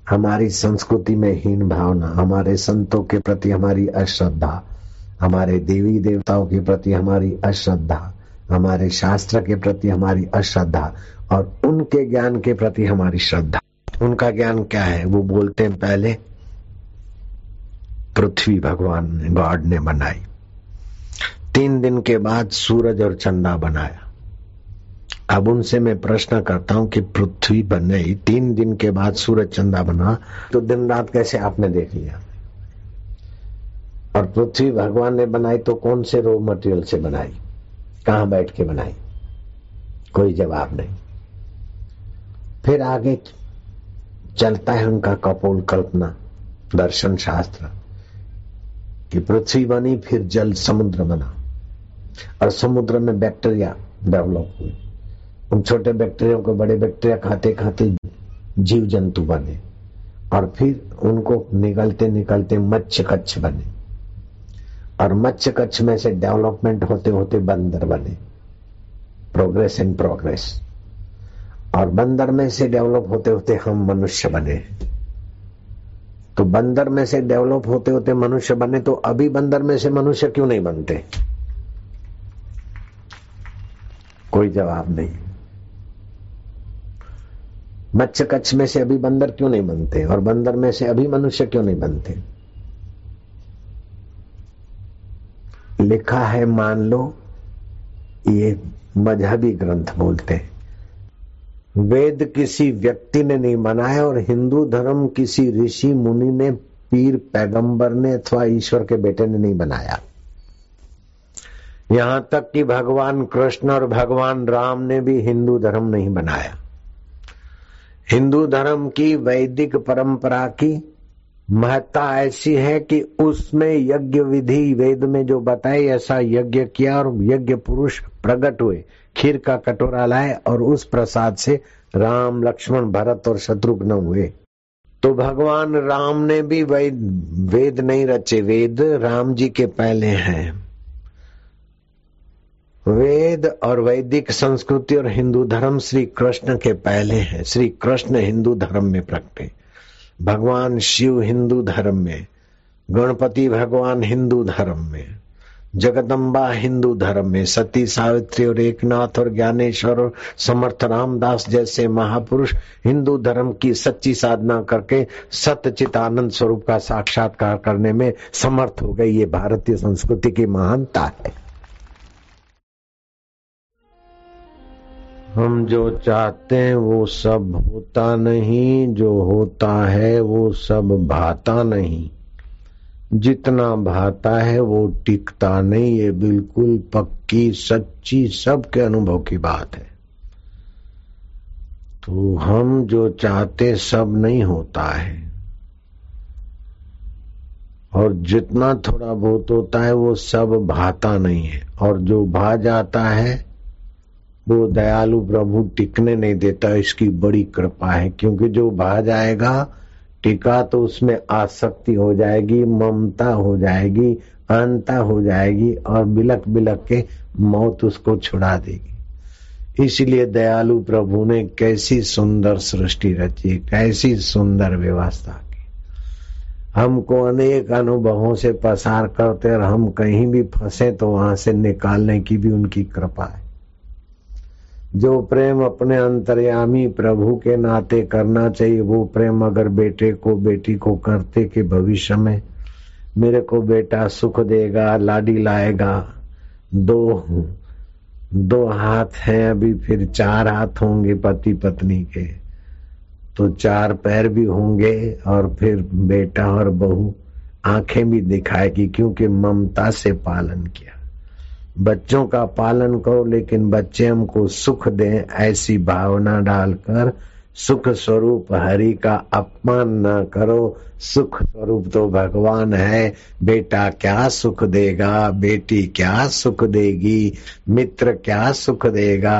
हमारी संस्कृति में हीन भावना, हमारे संतों के प्रति हमारी अश्रद्धा, हमारे देवी देवताओं के प्रति हमारी अश्रद्धा, हमारे शास्त्र के प्रति हमारी अश्रद्धा, और उनके ज्ञान के प्रति हमारी श्रद्धा। उनका ज्ञान क्या है? वो बोलते हैं पहले पृथ्वी भगवान ने, गॉड ने बनाई, तीन दिन के बाद सूरज और चंदा बनाया। अब उनसे मैं प्रश्न करता हूं कि पृथ्वी बनाई, तीन दिन के बाद सूरज चंदा बना, तो दिन रात कैसे आपने देख लिया? और पृथ्वी भगवान ने बनाई तो कौन से रॉ मटेरियल से बनाई, कहां बैठ के बनाई? कोई जवाब नहीं। फिर आगे चलता है उनका कपोल कल्पना दर्शन शास्त्र कि पृथ्वी बनी, फिर जल समुद्र बना और समुद्र में बैक्टीरिया डेवलप हुए। उन छोटे बैक्टीरिया को बड़े बैक्टीरिया खाते खाते जीव जंतु बने और फिर उनको निगलते निकलते मत्स्य कच्छ बने और मत्स्य कच्छ में से डेवलपमेंट होते होते बंदर बने। Progress in progress. और बंदर में से डेवलप होते होते हम मनुष्य बने। तो बंदर में से डेवलप होते होते मनुष्य बने, तो अभी बंदर में से मनुष्य क्यों नहीं बनते? कोई जवाब नहीं। मत्स्य कच्छ में से अभी बंदर क्यों नहीं बनते और बंदर में से अभी मनुष्य क्यों नहीं बनते? लिखा है, मान लो, ये मजहबी ग्रंथ बोलते हैं। वेद किसी व्यक्ति ने नहीं बनाया और हिंदू धर्म किसी ऋषि मुनि ने, पीर पैगंबर ने अथवा ईश्वर के बेटे ने नहीं बनाया। यहां तक कि भगवान कृष्ण और भगवान राम ने भी हिंदू धर्म नहीं बनाया। हिंदू धर्म की वैदिक परंपरा की महत्ता ऐसी है कि उसमें यज्ञ विधि वेद में जो बताई ऐसा यज्ञ किया और यज्ञ पुरुष प्रकट हुए, खीर का कटोरा लाए और उस प्रसाद से राम लक्ष्मण भरत और शत्रुघ्न हुए। तो भगवान राम ने भी वेद वेद नहीं रचे। वेद राम जी के पहले हैं। वेद और वैदिक संस्कृति और हिंदू धर्म श्री कृष्ण के पहले हैं। श्री कृष्ण हिंदू धर्म में प्रकटे, भगवान शिव हिंदू धर्म में, गणपति भगवान हिंदू धर्म में, जगदम्बा हिंदू धर्म में, सती सावित्री और एकनाथ और ज्ञानेश्वर और समर्थ रामदास जैसे महापुरुष हिंदू धर्म की सच्ची साधना करके सतचित आनंद स्वरूप का साक्षात्कार करने में समर्थ हो गई। ये भारतीय संस्कृति की महानता है। हम जो चाहते हैं वो सब होता नहीं, जो होता है वो सब भाता नहीं, जितना भाता है वो टिकता नहीं। ये बिल्कुल पक्की सच्ची सबके अनुभव की बात है। तो हम जो चाहते सब नहीं होता है और जितना थोड़ा बहुत होता है वो सब भाता नहीं है, और जो भा जाता है वो दयालु प्रभु टिकने नहीं देता। इसकी बड़ी कृपा है, क्योंकि जो भा जाएगा टिका तो उसमें आसक्ति हो जाएगी, ममता हो जाएगी, अहंता हो जाएगी और बिलक बिलक के मौत उसको छुड़ा देगी। इसलिए दयालु प्रभु ने कैसी सुंदर सृष्टि रची, कैसी सुंदर व्यवस्था की। हमको अनेक अनुभवों से पसार करते और हम कहीं भी फंसे तो वहां से निकालने की भी उनकी कृपा है। जो प्रेम अपने अंतर्यामी प्रभु के नाते करना चाहिए वो प्रेम अगर बेटे को बेटी को करते कि भविष्य में मेरे को बेटा सुख देगा, लाडी लाएगा, दो दो हाथ हैं अभी, फिर चार हाथ होंगे पति पत्नी के, तो चार पैर भी होंगे और फिर बेटा और बहू, आंखें भी दिखाएगी, क्योंकि ममता से पालन किया। बच्चों का पालन करो लेकिन बच्चे हमको सुख दें, ऐसी भावना डालकर सुख स्वरूप हरि का अपमान न करो। सुख स्वरूप तो भगवान है। बेटा क्या सुख देगा, बेटी क्या सुख देगी, मित्र क्या सुख देगा,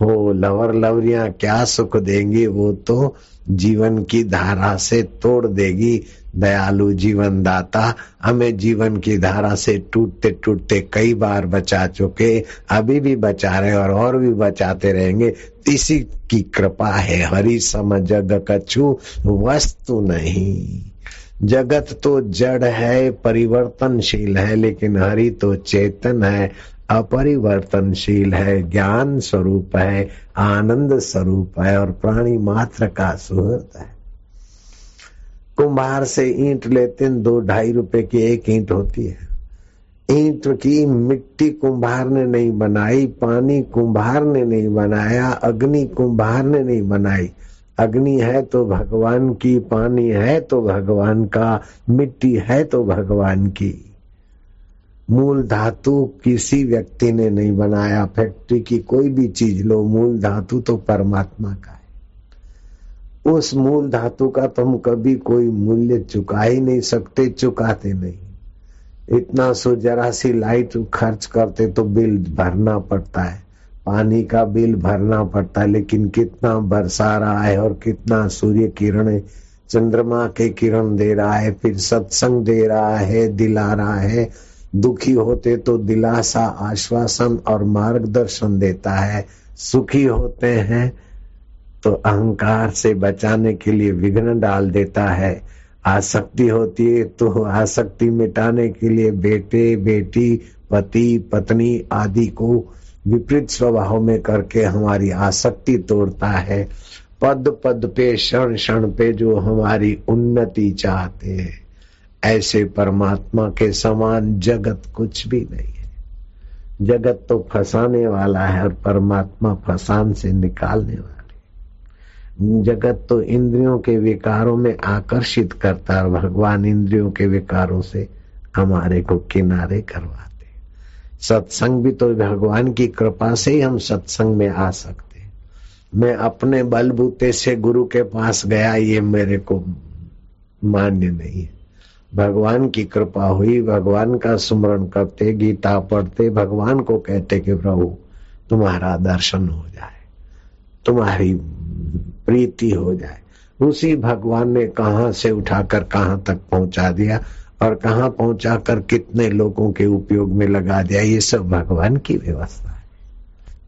हो लवर लवरियां क्या सुख देंगी, वो तो जीवन की धारा से तोड़ देगी। दयालु जीवन दाता हमें जीवन की धारा से टूटते टूटते कई बार बचा चुके, अभी भी बचा रहे और और भी बचाते रहेंगे। इसी की कृपा है। हरि सम जग कछु वस्तु नहीं। जगत तो जड़ है, परिवर्तनशील है, लेकिन हरि तो चेतन है, अपरिवर्तनशील है, ज्ञान स्वरूप है, आनंद स्वरूप है और प्राणी मात्र का सुहृद है। कुम्हार से ईंट लेते हैं, दो ढाई रुपए की एक ईंट होती है। ईंट की मिट्टी कुम्हार ने नहीं बनाई, पानी कुम्हार ने नहीं बनाया, अग्नि कुम्हार ने नहीं बनाई। अग्नि है तो भगवान की, पानी है तो भगवान का, मिट्टी है तो भगवान की। मूल धातु किसी व्यक्ति ने नहीं बनाया। फैक्ट्री की कोई भी चीज लो, मूल धातु तो परमात्मा का। उस मूल धातु का तुम कभी कोई मूल्य चुका ही नहीं सकते, चुकाते नहीं। इतना सो जरा सी लाइट खर्च करते तो बिल भरना पड़ता है, पानी का बिल भरना पड़ता है, लेकिन कितना बरसा रहा है और कितना सूर्य किरण चंद्रमा के किरण दे रहा है, फिर सत्संग दे रहा है, दिला रहा है। दुखी होते तो दिलासा, आश्वासन और मार्गदर्शन देता है, सुखी होते हैं तो अहंकार से बचाने के लिए विघ्न डाल देता है, आसक्ति होती है तो आसक्ति मिटाने के लिए बेटे बेटी पति पत्नी आदि को विपरीत स्वभाव में करके हमारी आसक्ति तोड़ता है। पद पद पे क्षण क्षण पे जो हमारी उन्नति चाहते हैं, ऐसे परमात्मा के समान जगत कुछ भी नहीं है। जगत तो फंसाने वाला है और परमात्मा फसान से निकालने वाला। जगत तो इंद्रियों के विकारों में आकर्षित करता है, भगवान इंद्रियों के विकारों से हमारे को किनारे करवाते। सत्संग भी तो भगवान की कृपा से ही हम सत्संग में आ सकते। मैं अपने बलबूते से गुरु के पास गया, ये मेरे को मान्य नहीं है। भगवान की कृपा हुई, भगवान का स्मरण करते, गीता पढ़ते, भगवान को कहते कि प्रभु तुम्हारा दर्शन हो जाए, तुम्हारी प्रीति हो जाए। उसी भगवान ने कहां से उठाकर कहां तक पहुंचा दिया और कहां पहुंचा कर कितने लोगों के उपयोग में लगा दिया। ये सब भगवान की व्यवस्था है।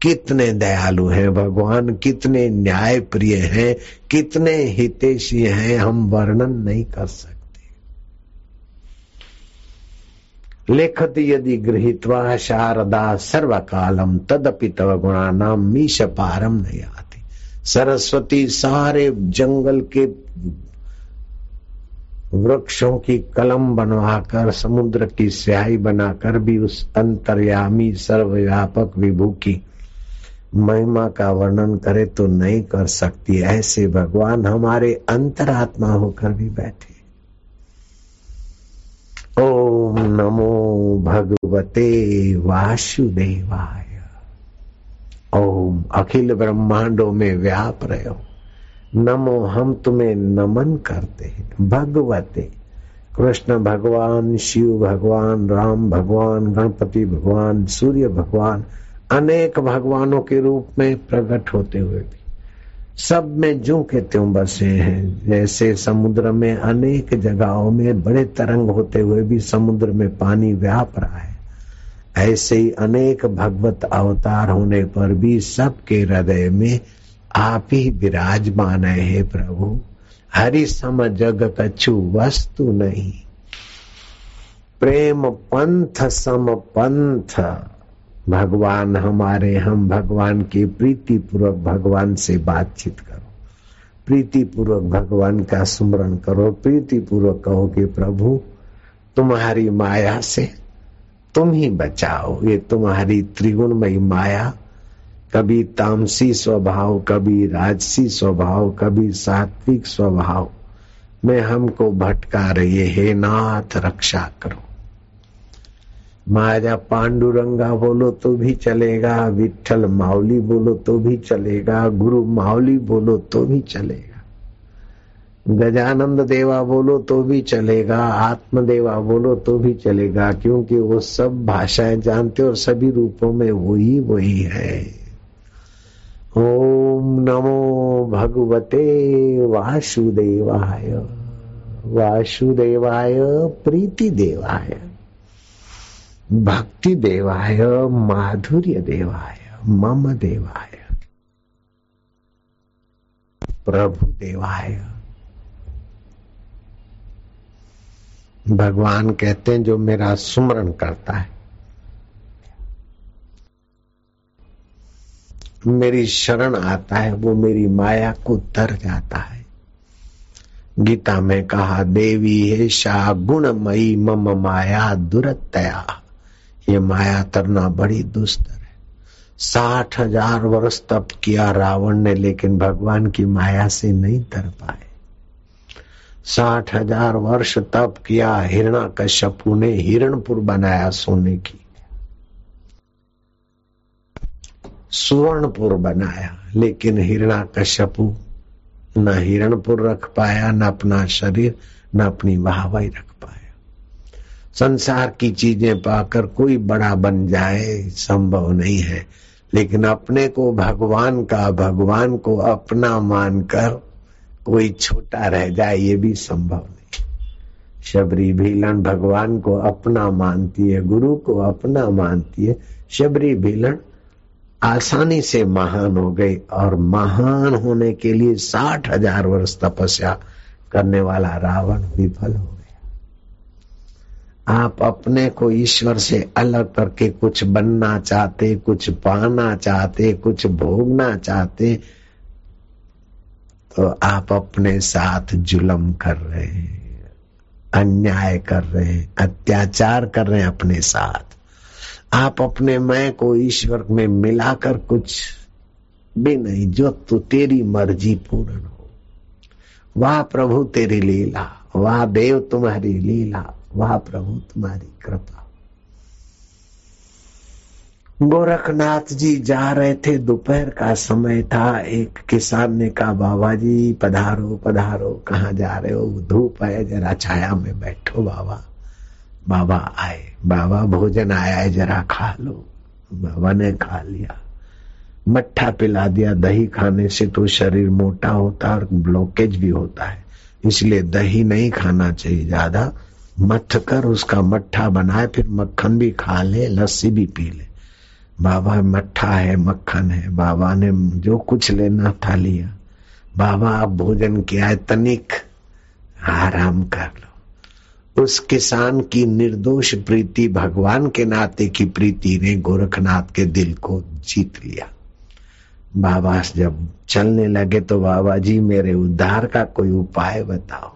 कितने दयालु हैं भगवान, कितने न्याय प्रिय हैं, कितने हितैषी हैं, हम वर्णन नहीं कर सकते। लेखत यदि गृहीत्वा शारदा सर्वकालम तदपि तव गुणानाम मीश पारम नयाति। सरस्वती सारे जंगल के वृक्षों की कलम बनवाकर, समुद्र की स्याही बनाकर भी उस अंतर्यामी सर्वव्यापक विभू की महिमा का वर्णन करे तो नहीं कर सकती। ऐसे भगवान हमारे अंतरात्मा होकर भी बैठे। ओम नमो भगवते वासुदेवाय। ओम अखिल ब्रह्मांडों में व्याप रहे हो। नमो हम तुम्हें नमन करते हैं। भगवते कृष्ण भगवान, शिव भगवान, राम भगवान, गणपति भगवान, सूर्य भगवान अनेक भगवानों के रूप में प्रकट होते हुए भी सब में जो के त्यों बसे हैं। जैसे समुद्र में अनेक जगहों में बड़े तरंग होते हुए भी समुद्र में पानी व्याप रहा है, ऐसे ही अनेक भगवत अवतार होने पर भी सबके हृदय में आप ही विराजमान है। प्रभु हरि सम जग कछु वस्तु नहीं, प्रेम पंथ सम पंथ। भगवान हमारे, हम भगवान की प्रीति पूर्वक भगवान से बातचीत करो, प्रीति पूर्वक भगवान का स्मरण करो, प्रीति पूर्वक कहो कि प्रभु तुम्हारी माया से तुम ही बचाओ। ये तुम्हारी त्रिगुणमयी माया, कभी तामसी स्वभाव, कभी राजसी स्वभाव, कभी सात्विक स्वभाव में हमको भटका रही है। हे नाथ रक्षा करो। महाराजा पांडुरंगा बोलो तो भी चलेगा, विठल माउली बोलो तो भी चलेगा, गुरु माउली बोलो तो भी चलेगा, गजानंद देवा बोलो तो भी चलेगा, आत्मदेवा बोलो तो भी चलेगा, क्योंकि वो सब भाषाएं जानते और सभी रूपों में वही वही है। ओम नमो भगवते वासुदेवाय। वासुदेवाय प्रीति देवाय, भक्ति देवाय, माधुर्य देवाय, मम देवाय, प्रभु देवाय। भगवान कहते हैं जो मेरा स्मरण करता है, मेरी शरण आता है, वो मेरी माया को तर जाता है। गीता में कहा देवी है शा गुणमयी मम माया दुरतया। ये माया तरना बड़ी दुस्तर है। साठ हजार वर्ष तप किया रावण ने, लेकिन भगवान की माया से नहीं तर पाए। साठ हजार वर्ष तप किया हिरण्यकश्यपु ने, हिरणपुर बनाया सोने की, सुवर्णपुर बनाया, लेकिन हिरण्यकश्यपु न हिरणपुर रख पाया, न अपना शरीर, न अपनी वाहवाही रख पाया। संसार की चीजें पाकर कोई बड़ा बन जाए संभव नहीं है, लेकिन अपने को भगवान का, भगवान को अपना मानकर कोई छोटा रह जाए ये भी संभव नहीं। शबरी भीलन भगवान को अपना मानती है, गुरु को अपना मानती है। शबरी भीलन आसानी से महान हो गई और महान होने के लिए साठ हजार वर्ष तपस्या करने वाला रावण विफल हो गया। आप अपने को ईश्वर से अलग करके कुछ बनना चाहते, कुछ पाना चाहते, कुछ भोगना चाहते, तो आप अपने साथ जुल्म कर रहे हैं, अन्याय कर रहे हैं, अत्याचार कर रहे हैं अपने साथ। आप अपने मैं को ईश्वर में मिलाकर कुछ भी नहीं, जो तू तेरी मर्जी पूर्ण हो। वाह प्रभु तेरी लीला, वाह देव तुम्हारी लीला, वाह प्रभु तुम्हारी कृपा। गोरखनाथ जी जा रहे थे, दोपहर का समय था। एक किसान ने कहा, बाबा जी पधारो पधारो, कहाँ जा रहे हो, धूप है जरा छाया में बैठो बाबा। बाबा आए, बाबा भोजन आया है जरा खा लो। बाबा ने खा लिया, मट्ठा पिला दिया। दही खाने से तो शरीर मोटा होता है और ब्लॉकेज भी होता है, इसलिए दही नहीं खाना चाहिए ज्यादा। मथ कर उसका मट्ठा बनाए, फिर मक्खन भी खा ले, लस्सी भी पी ले। बाबा मट्ठा है, मक्खन है, बाबा ने जो कुछ लेना था लिया। बाबा आप भोजन किया है, तनिक आराम कर लो। उस किसान की निर्दोष प्रीति, भगवान के नाते की प्रीति ने गोरखनाथ के दिल को जीत लिया। बाबा जब चलने लगे तो बाबा जी मेरे उद्धार का कोई उपाय बताओ,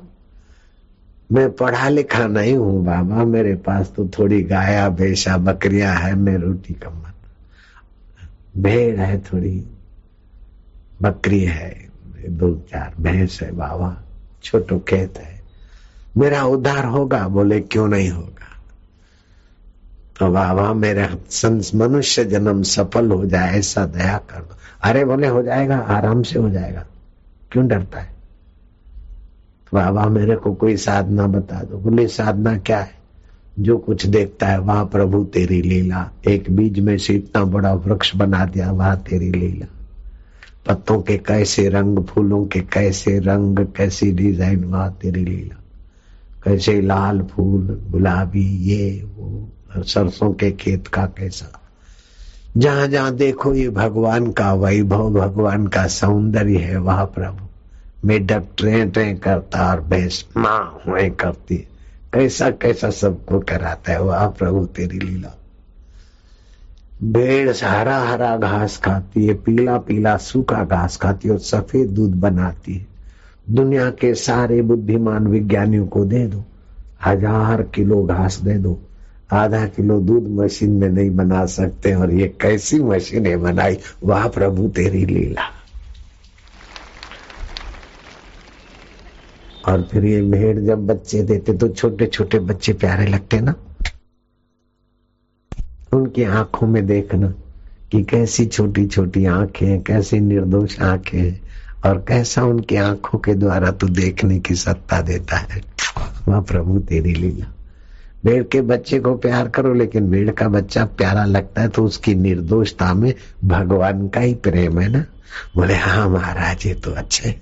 मैं पढ़ा लिखा नहीं हूं बाबा, मेरे पास तो थोड़ी गाया भैंसा बकरियां है, मैं रोटी कमा, भेड़ है, थोड़ी बकरी है, दो चार भैंस है बाबा, छोटो खेत है, मेरा उद्धार होगा। बोले क्यों नहीं होगा, तो बाबा मेरा मनुष्य जन्म सफल हो जाए ऐसा दया कर दो। अरे बोले हो जाएगा, आराम से हो जाएगा, क्यों डरता है। तो बाबा मेरे को कोई साधना बता दो। बोले साधना क्या है, जो कुछ देखता है वाह प्रभु तेरी लीला। एक बीज में से इतना बड़ा वृक्ष बना दिया, वाह तेरी लीला। पत्तों के कैसे रंग, फूलों के कैसे रंग, कैसी डिजाइन, वाह तेरी लीला। कैसे लाल फूल, गुलाबी, ये वो, सरसों के खेत का कैसा, जहां जहां देखो ये भगवान का वैभव, भगवान का सौंदर्य है। वाह प्रभु मेढक ट्रें ट्रें करता और भैंस मां हुए करती, कैसा कैसा सबको कराता है, वाह प्रभु तेरी लीला। भेड़ हरा हरा घास खाती है, पीला पीला सूखा घास खाती है और सफेद दूध बनाती है। दुनिया के सारे बुद्धिमान विज्ञानियों को दे दो, हजार किलो घास दे दो, आधा किलो दूध मशीन में नहीं बना सकते, और ये कैसी मशीन है बनाई, वाह प्रभु तेरी लीला। और फिर ये भेड़ जब बच्चे देते तो छोटे छोटे बच्चे प्यारे लगते ना, उनकी आंखों में देखना कि कैसी छोटी छोटी आंखें, कैसी निर्दोष आंखें हैं और कैसा उनकी आंखों के द्वारा तू देखने की सत्ता देता है, वाह प्रभु तेरी लीला। भेड़ के बच्चे को प्यार करो, लेकिन भेड़ का बच्चा प्यारा लगता है तो उसकी निर्दोषता में भगवान का ही प्रेम है ना। बोले हाँ महाराज ये तो अच्छे,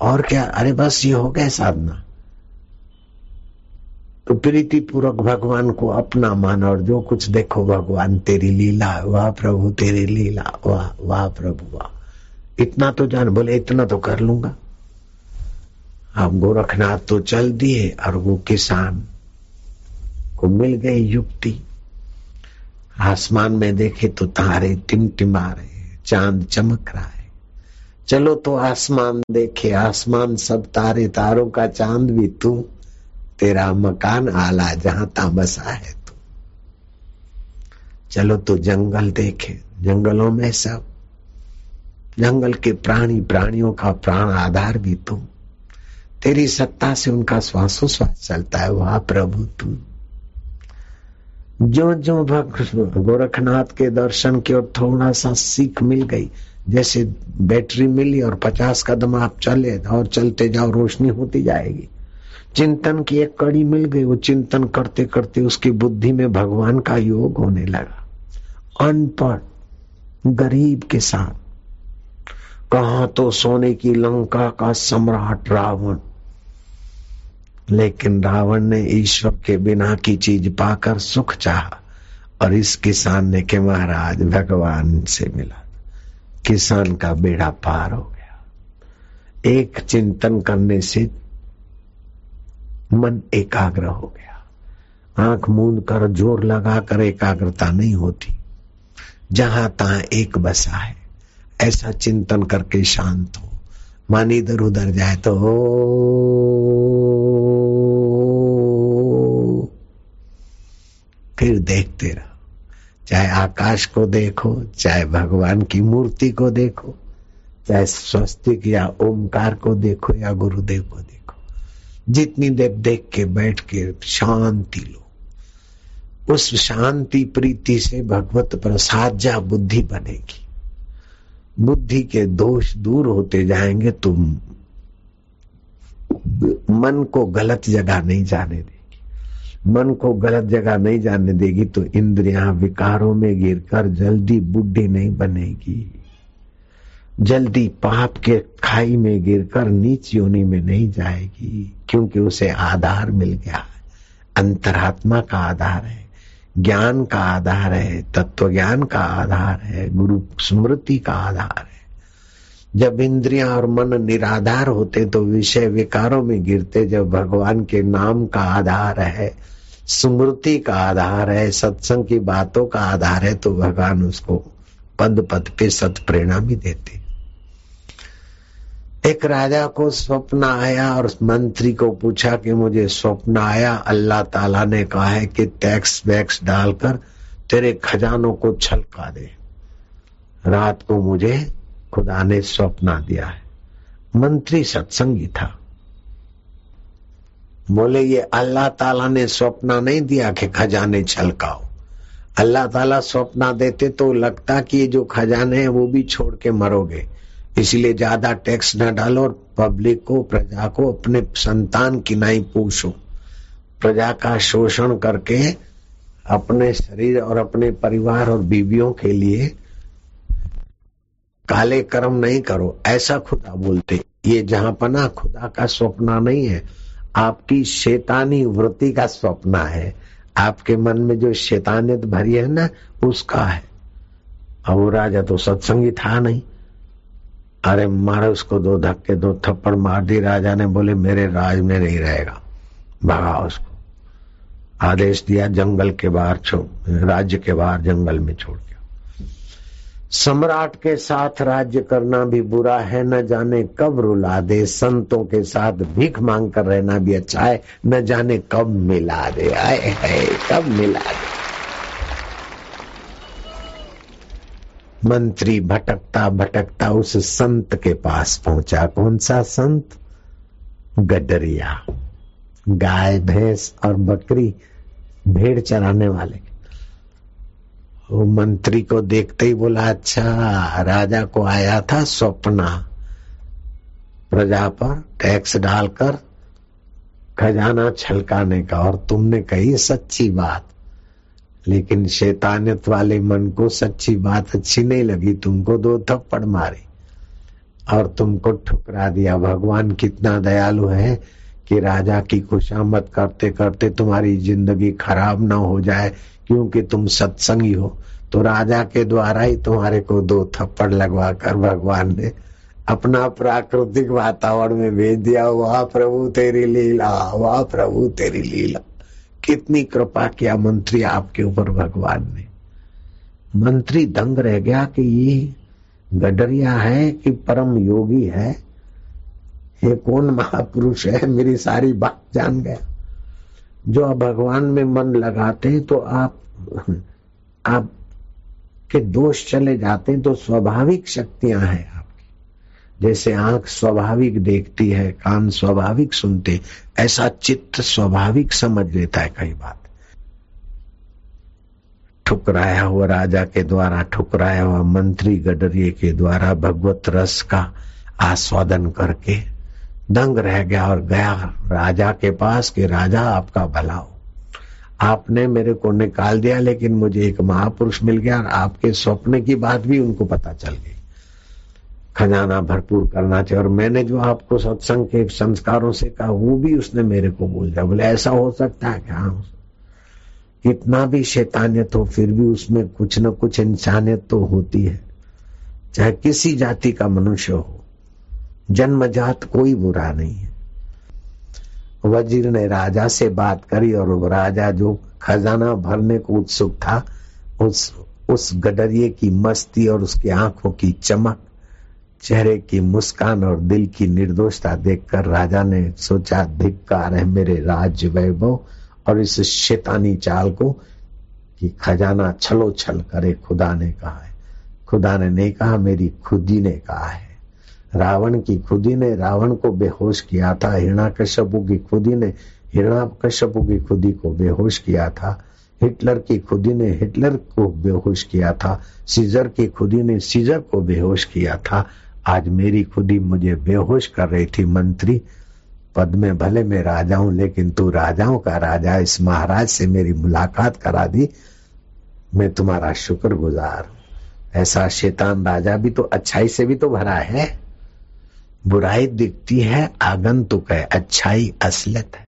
और क्या, अरे बस ये हो गया साधना। तो प्रीति पूर्वक भगवान को अपना मान और जो कुछ देखो भगवान तेरी लीला, वाह प्रभु तेरी लीला, वाह वाह प्रभु वाह। इतना तो जान, बोले इतना तो कर लूंगा। अब गोरखनाथ तो चल दिए और वो किसान को मिल गई युक्ति। आसमान में देखे तो तारे टिमटिमा रहे, चांद चमक रहा है। चलो तो आसमान देखे, आसमान सब तारे, तारों का चांद भी तू, तेरा मकान आला जहां ता बसा है तू। चलो तो जंगल देखे, जंगलों में सब जंगल के प्राणी, प्राणियों का प्राण आधार भी तू, तेरी सत्ता से उनका श्वासोश्वास चलता है, वह प्रभु तू। जो जो भक्त गोरखनाथ के दर्शन की ओर थोड़ा सा सीख मिल गई, जैसे बैटरी मिली और पचास कदम आप चले और चलते जाओ रोशनी होती जाएगी। चिंतन की एक कड़ी मिल गई। वो चिंतन करते करते उसकी बुद्धि में भगवान का योग होने लगा। अनपढ़ गरीब के साथ कहा तो सोने की लंका का सम्राट रावण, लेकिन रावण ने ईश्वर के बिना की चीज पाकर सुख चाहा और इस किसान ने के महाराज भगवान से मिला। किसान का बेड़ा पार हो गया। एक चिंतन करने से मन एकाग्र हो गया। आंख मूंद कर जोर लगाकर एकाग्रता नहीं होती, जहां तहां एक बसा है। ऐसा चिंतन करके शांत हो। मन इधर उधर जाए तो फिर देखते रहो, चाहे आकाश को देखो, चाहे भगवान की मूर्ति को देखो, चाहे स्वस्तिक या ओमकार को देखो या गुरुदेव को देखो। जितनी देर देख के बैठ के शांति लो, उस शांति प्रीति से भगवत प्रसाद जा बुद्धि बनेगी। बुद्धि के दोष दूर होते जाएंगे। तुम मन को गलत जगह नहीं जाने देगी। मन को गलत जगह नहीं जाने देगी तो इंद्रियां विकारों में गिरकर जल्दी बुद्धि नहीं बनेगी, जल्दी पाप के खाई में गिरकर नीच योनि में नहीं जाएगी, क्योंकि उसे आधार मिल गया है। अंतरात्मा का आधार है, ज्ञान का आधार है, तत्व ज्ञान का आधार है, गुरु स्मृति का आधार है। जब इंद्रियां और मन निराधार होते तो विषय विकारों में गिरते। जब भगवान के नाम का आधार है, स्मृति का आधार है, सत्संग की बातों का आधार है, तो भगवान उसको पद पद पे सत प्रेरणा भी देते। एक राजा को स्वप्न आया और मंत्री को पूछा कि मुझे स्वप्न आया, अल्लाह ताला ने कहा है कि टैक्स वैक्स डालकर तेरे खजानों को छलका दे। रात को मुझे खुदा ने स्वप्न दिया है। मंत्री सत्संगी था, बोले ये अल्लाह ताला ने स्वप्न नहीं दिया कि खजाने छलकाओ। अल्लाह ताला स्वप्न देते तो लगता कि ये जो खजाने हैं वो भी छोड़ के मरोगे, इसलिए ज्यादा टैक्स न डालो और पब्लिक को, प्रजा को अपने संतान की नाई पोषो। प्रजा का शोषण करके अपने शरीर और अपने परिवार और बीवियों के लिए काले कर्म नहीं करो, ऐसा खुदा बोलते। ये जहां पना खुदा का स्वप्न नहीं है, आपकी शैतानी वृत्ति का स्वप्न है। आपके मन में जो शैतानियत भरी है ना, उसका है। अब वो राजा तो सत्संगी था नहीं। अरे मारे उसको, दो धक्के दो थप्पड़ मार दी। राजा ने बोले मेरे राज में नहीं रहेगा, भगा उसको। आदेश दिया जंगल के बाहर छोड़, राज्य के बाहर जंगल में छोड़ गया। सम्राट के साथ राज्य करना भी बुरा है, न जाने कब रुला दे। संतों के साथ भीख मांग कर रहना भी अच्छा है, न जाने कब मिला दे। आए है कब मिला दे। मंत्री भटकता भटकता उस संत के पास पहुंचा। कौन सा संत? गडरिया, गाय भैंस और बकरी भेड़ चराने वाले। वो मंत्री को देखते ही बोला अच्छा, राजा को आया था स्वप्न, प्रजा पर टैक्स डालकर खजाना छलकाने का, और तुमने कही सच्ची बात। लेकिन शैतानियत वाले मन को सच्ची बात अच्छी नहीं लगी, तुमको दो थप्पड़ मारे और तुमको ठुकरा दिया। भगवान कितना दयालु है कि राजा की खुशामद करते करते तुम्हारी जिंदगी खराब ना हो जाए, क्योंकि तुम सत्संगी हो। तो राजा के द्वारा ही तुम्हारे को दो थप्पड़ लगवा कर भगवान ने अपना प्राकृतिक वातावरण में भेज दिया। वाह प्रभु तेरी लीला, वाह प्रभु तेरी लीला। कितनी कृपा किया मंत्री आपके ऊपर भगवान ने। मंत्री दंग रह गया कि ये गडरिया है कि परम योगी है, ये कौन महापुरुष है, मेरी सारी बात जान गया। जो आप भगवान में मन लगाते हैं तो आप आप के दोष चले जाते हैं। तो स्वाभाविक शक्तियां हैं आपकी। जैसे आंख स्वाभाविक देखती है, कान स्वाभाविक सुनते, ऐसा चित्त स्वाभाविक समझ लेता है कई बात। ठुकराया हुआ राजा के द्वारा, ठुकराया हुआ मंत्री गडरिये के द्वारा भगवत रस का आस्वादन करके दंग रह गया और गया राजा के पास कि राजा आपका भला हो, आपने मेरे को निकाल दिया लेकिन मुझे एक महापुरुष मिल गया और आपके स्वप्न की बात भी उनको पता चल गई। खजाना भरपूर करना चाहिए और मैंने जो आपको सत्संग के संस्कारों से कहा वो भी उसने मेरे को बोल दिया। बोले ऐसा हो सकता है क्या? कितना भी शैतानियत हो फिर भी उसमें कुछ न कुछ इंसानियत तो होती है, चाहे किसी जाति का मनुष्य हो, जन्मजात कोई बुरा नहीं है। वजीर ने राजा से बात करी और राजा जो खजाना भरने को उत्सुक था उस उस गडरिये की मस्ती और उसकी आंखों की चमक, चेहरे की मुस्कान और दिल की निर्दोषता देखकर राजा ने सोचा धिक्कार है मेरे राज्य वैभव और इस शैतानी चाल को कि खजाना छलो छल करे। खुदा ने कहा है, खुदा ने नहीं कहा, मेरी खुदी ने कहा है। रावण की खुदी ने रावण को बेहोश किया था, हिरण्यकश्यपु की खुदी ने हिरण्यकश्यपु की खुदी को बेहोश किया था, हिटलर की खुदी ने हिटलर को बेहोश किया था, सीजर की खुदी ने सीजर को बेहोश किया था। आज मेरी खुदी मुझे बेहोश कर रही थी। मंत्री पद में भले मैं राजा हूं लेकिन तू राजाओं का राजा, इस महाराज से मेरी मुलाकात करा दी, मैं तुम्हारा शुक्रगुजार हूं। ऐसा शैतान राजा भी तो अच्छाई से भी तो भरा है। बुराई दिखती है आगंतुक है, अच्छाई असलत है।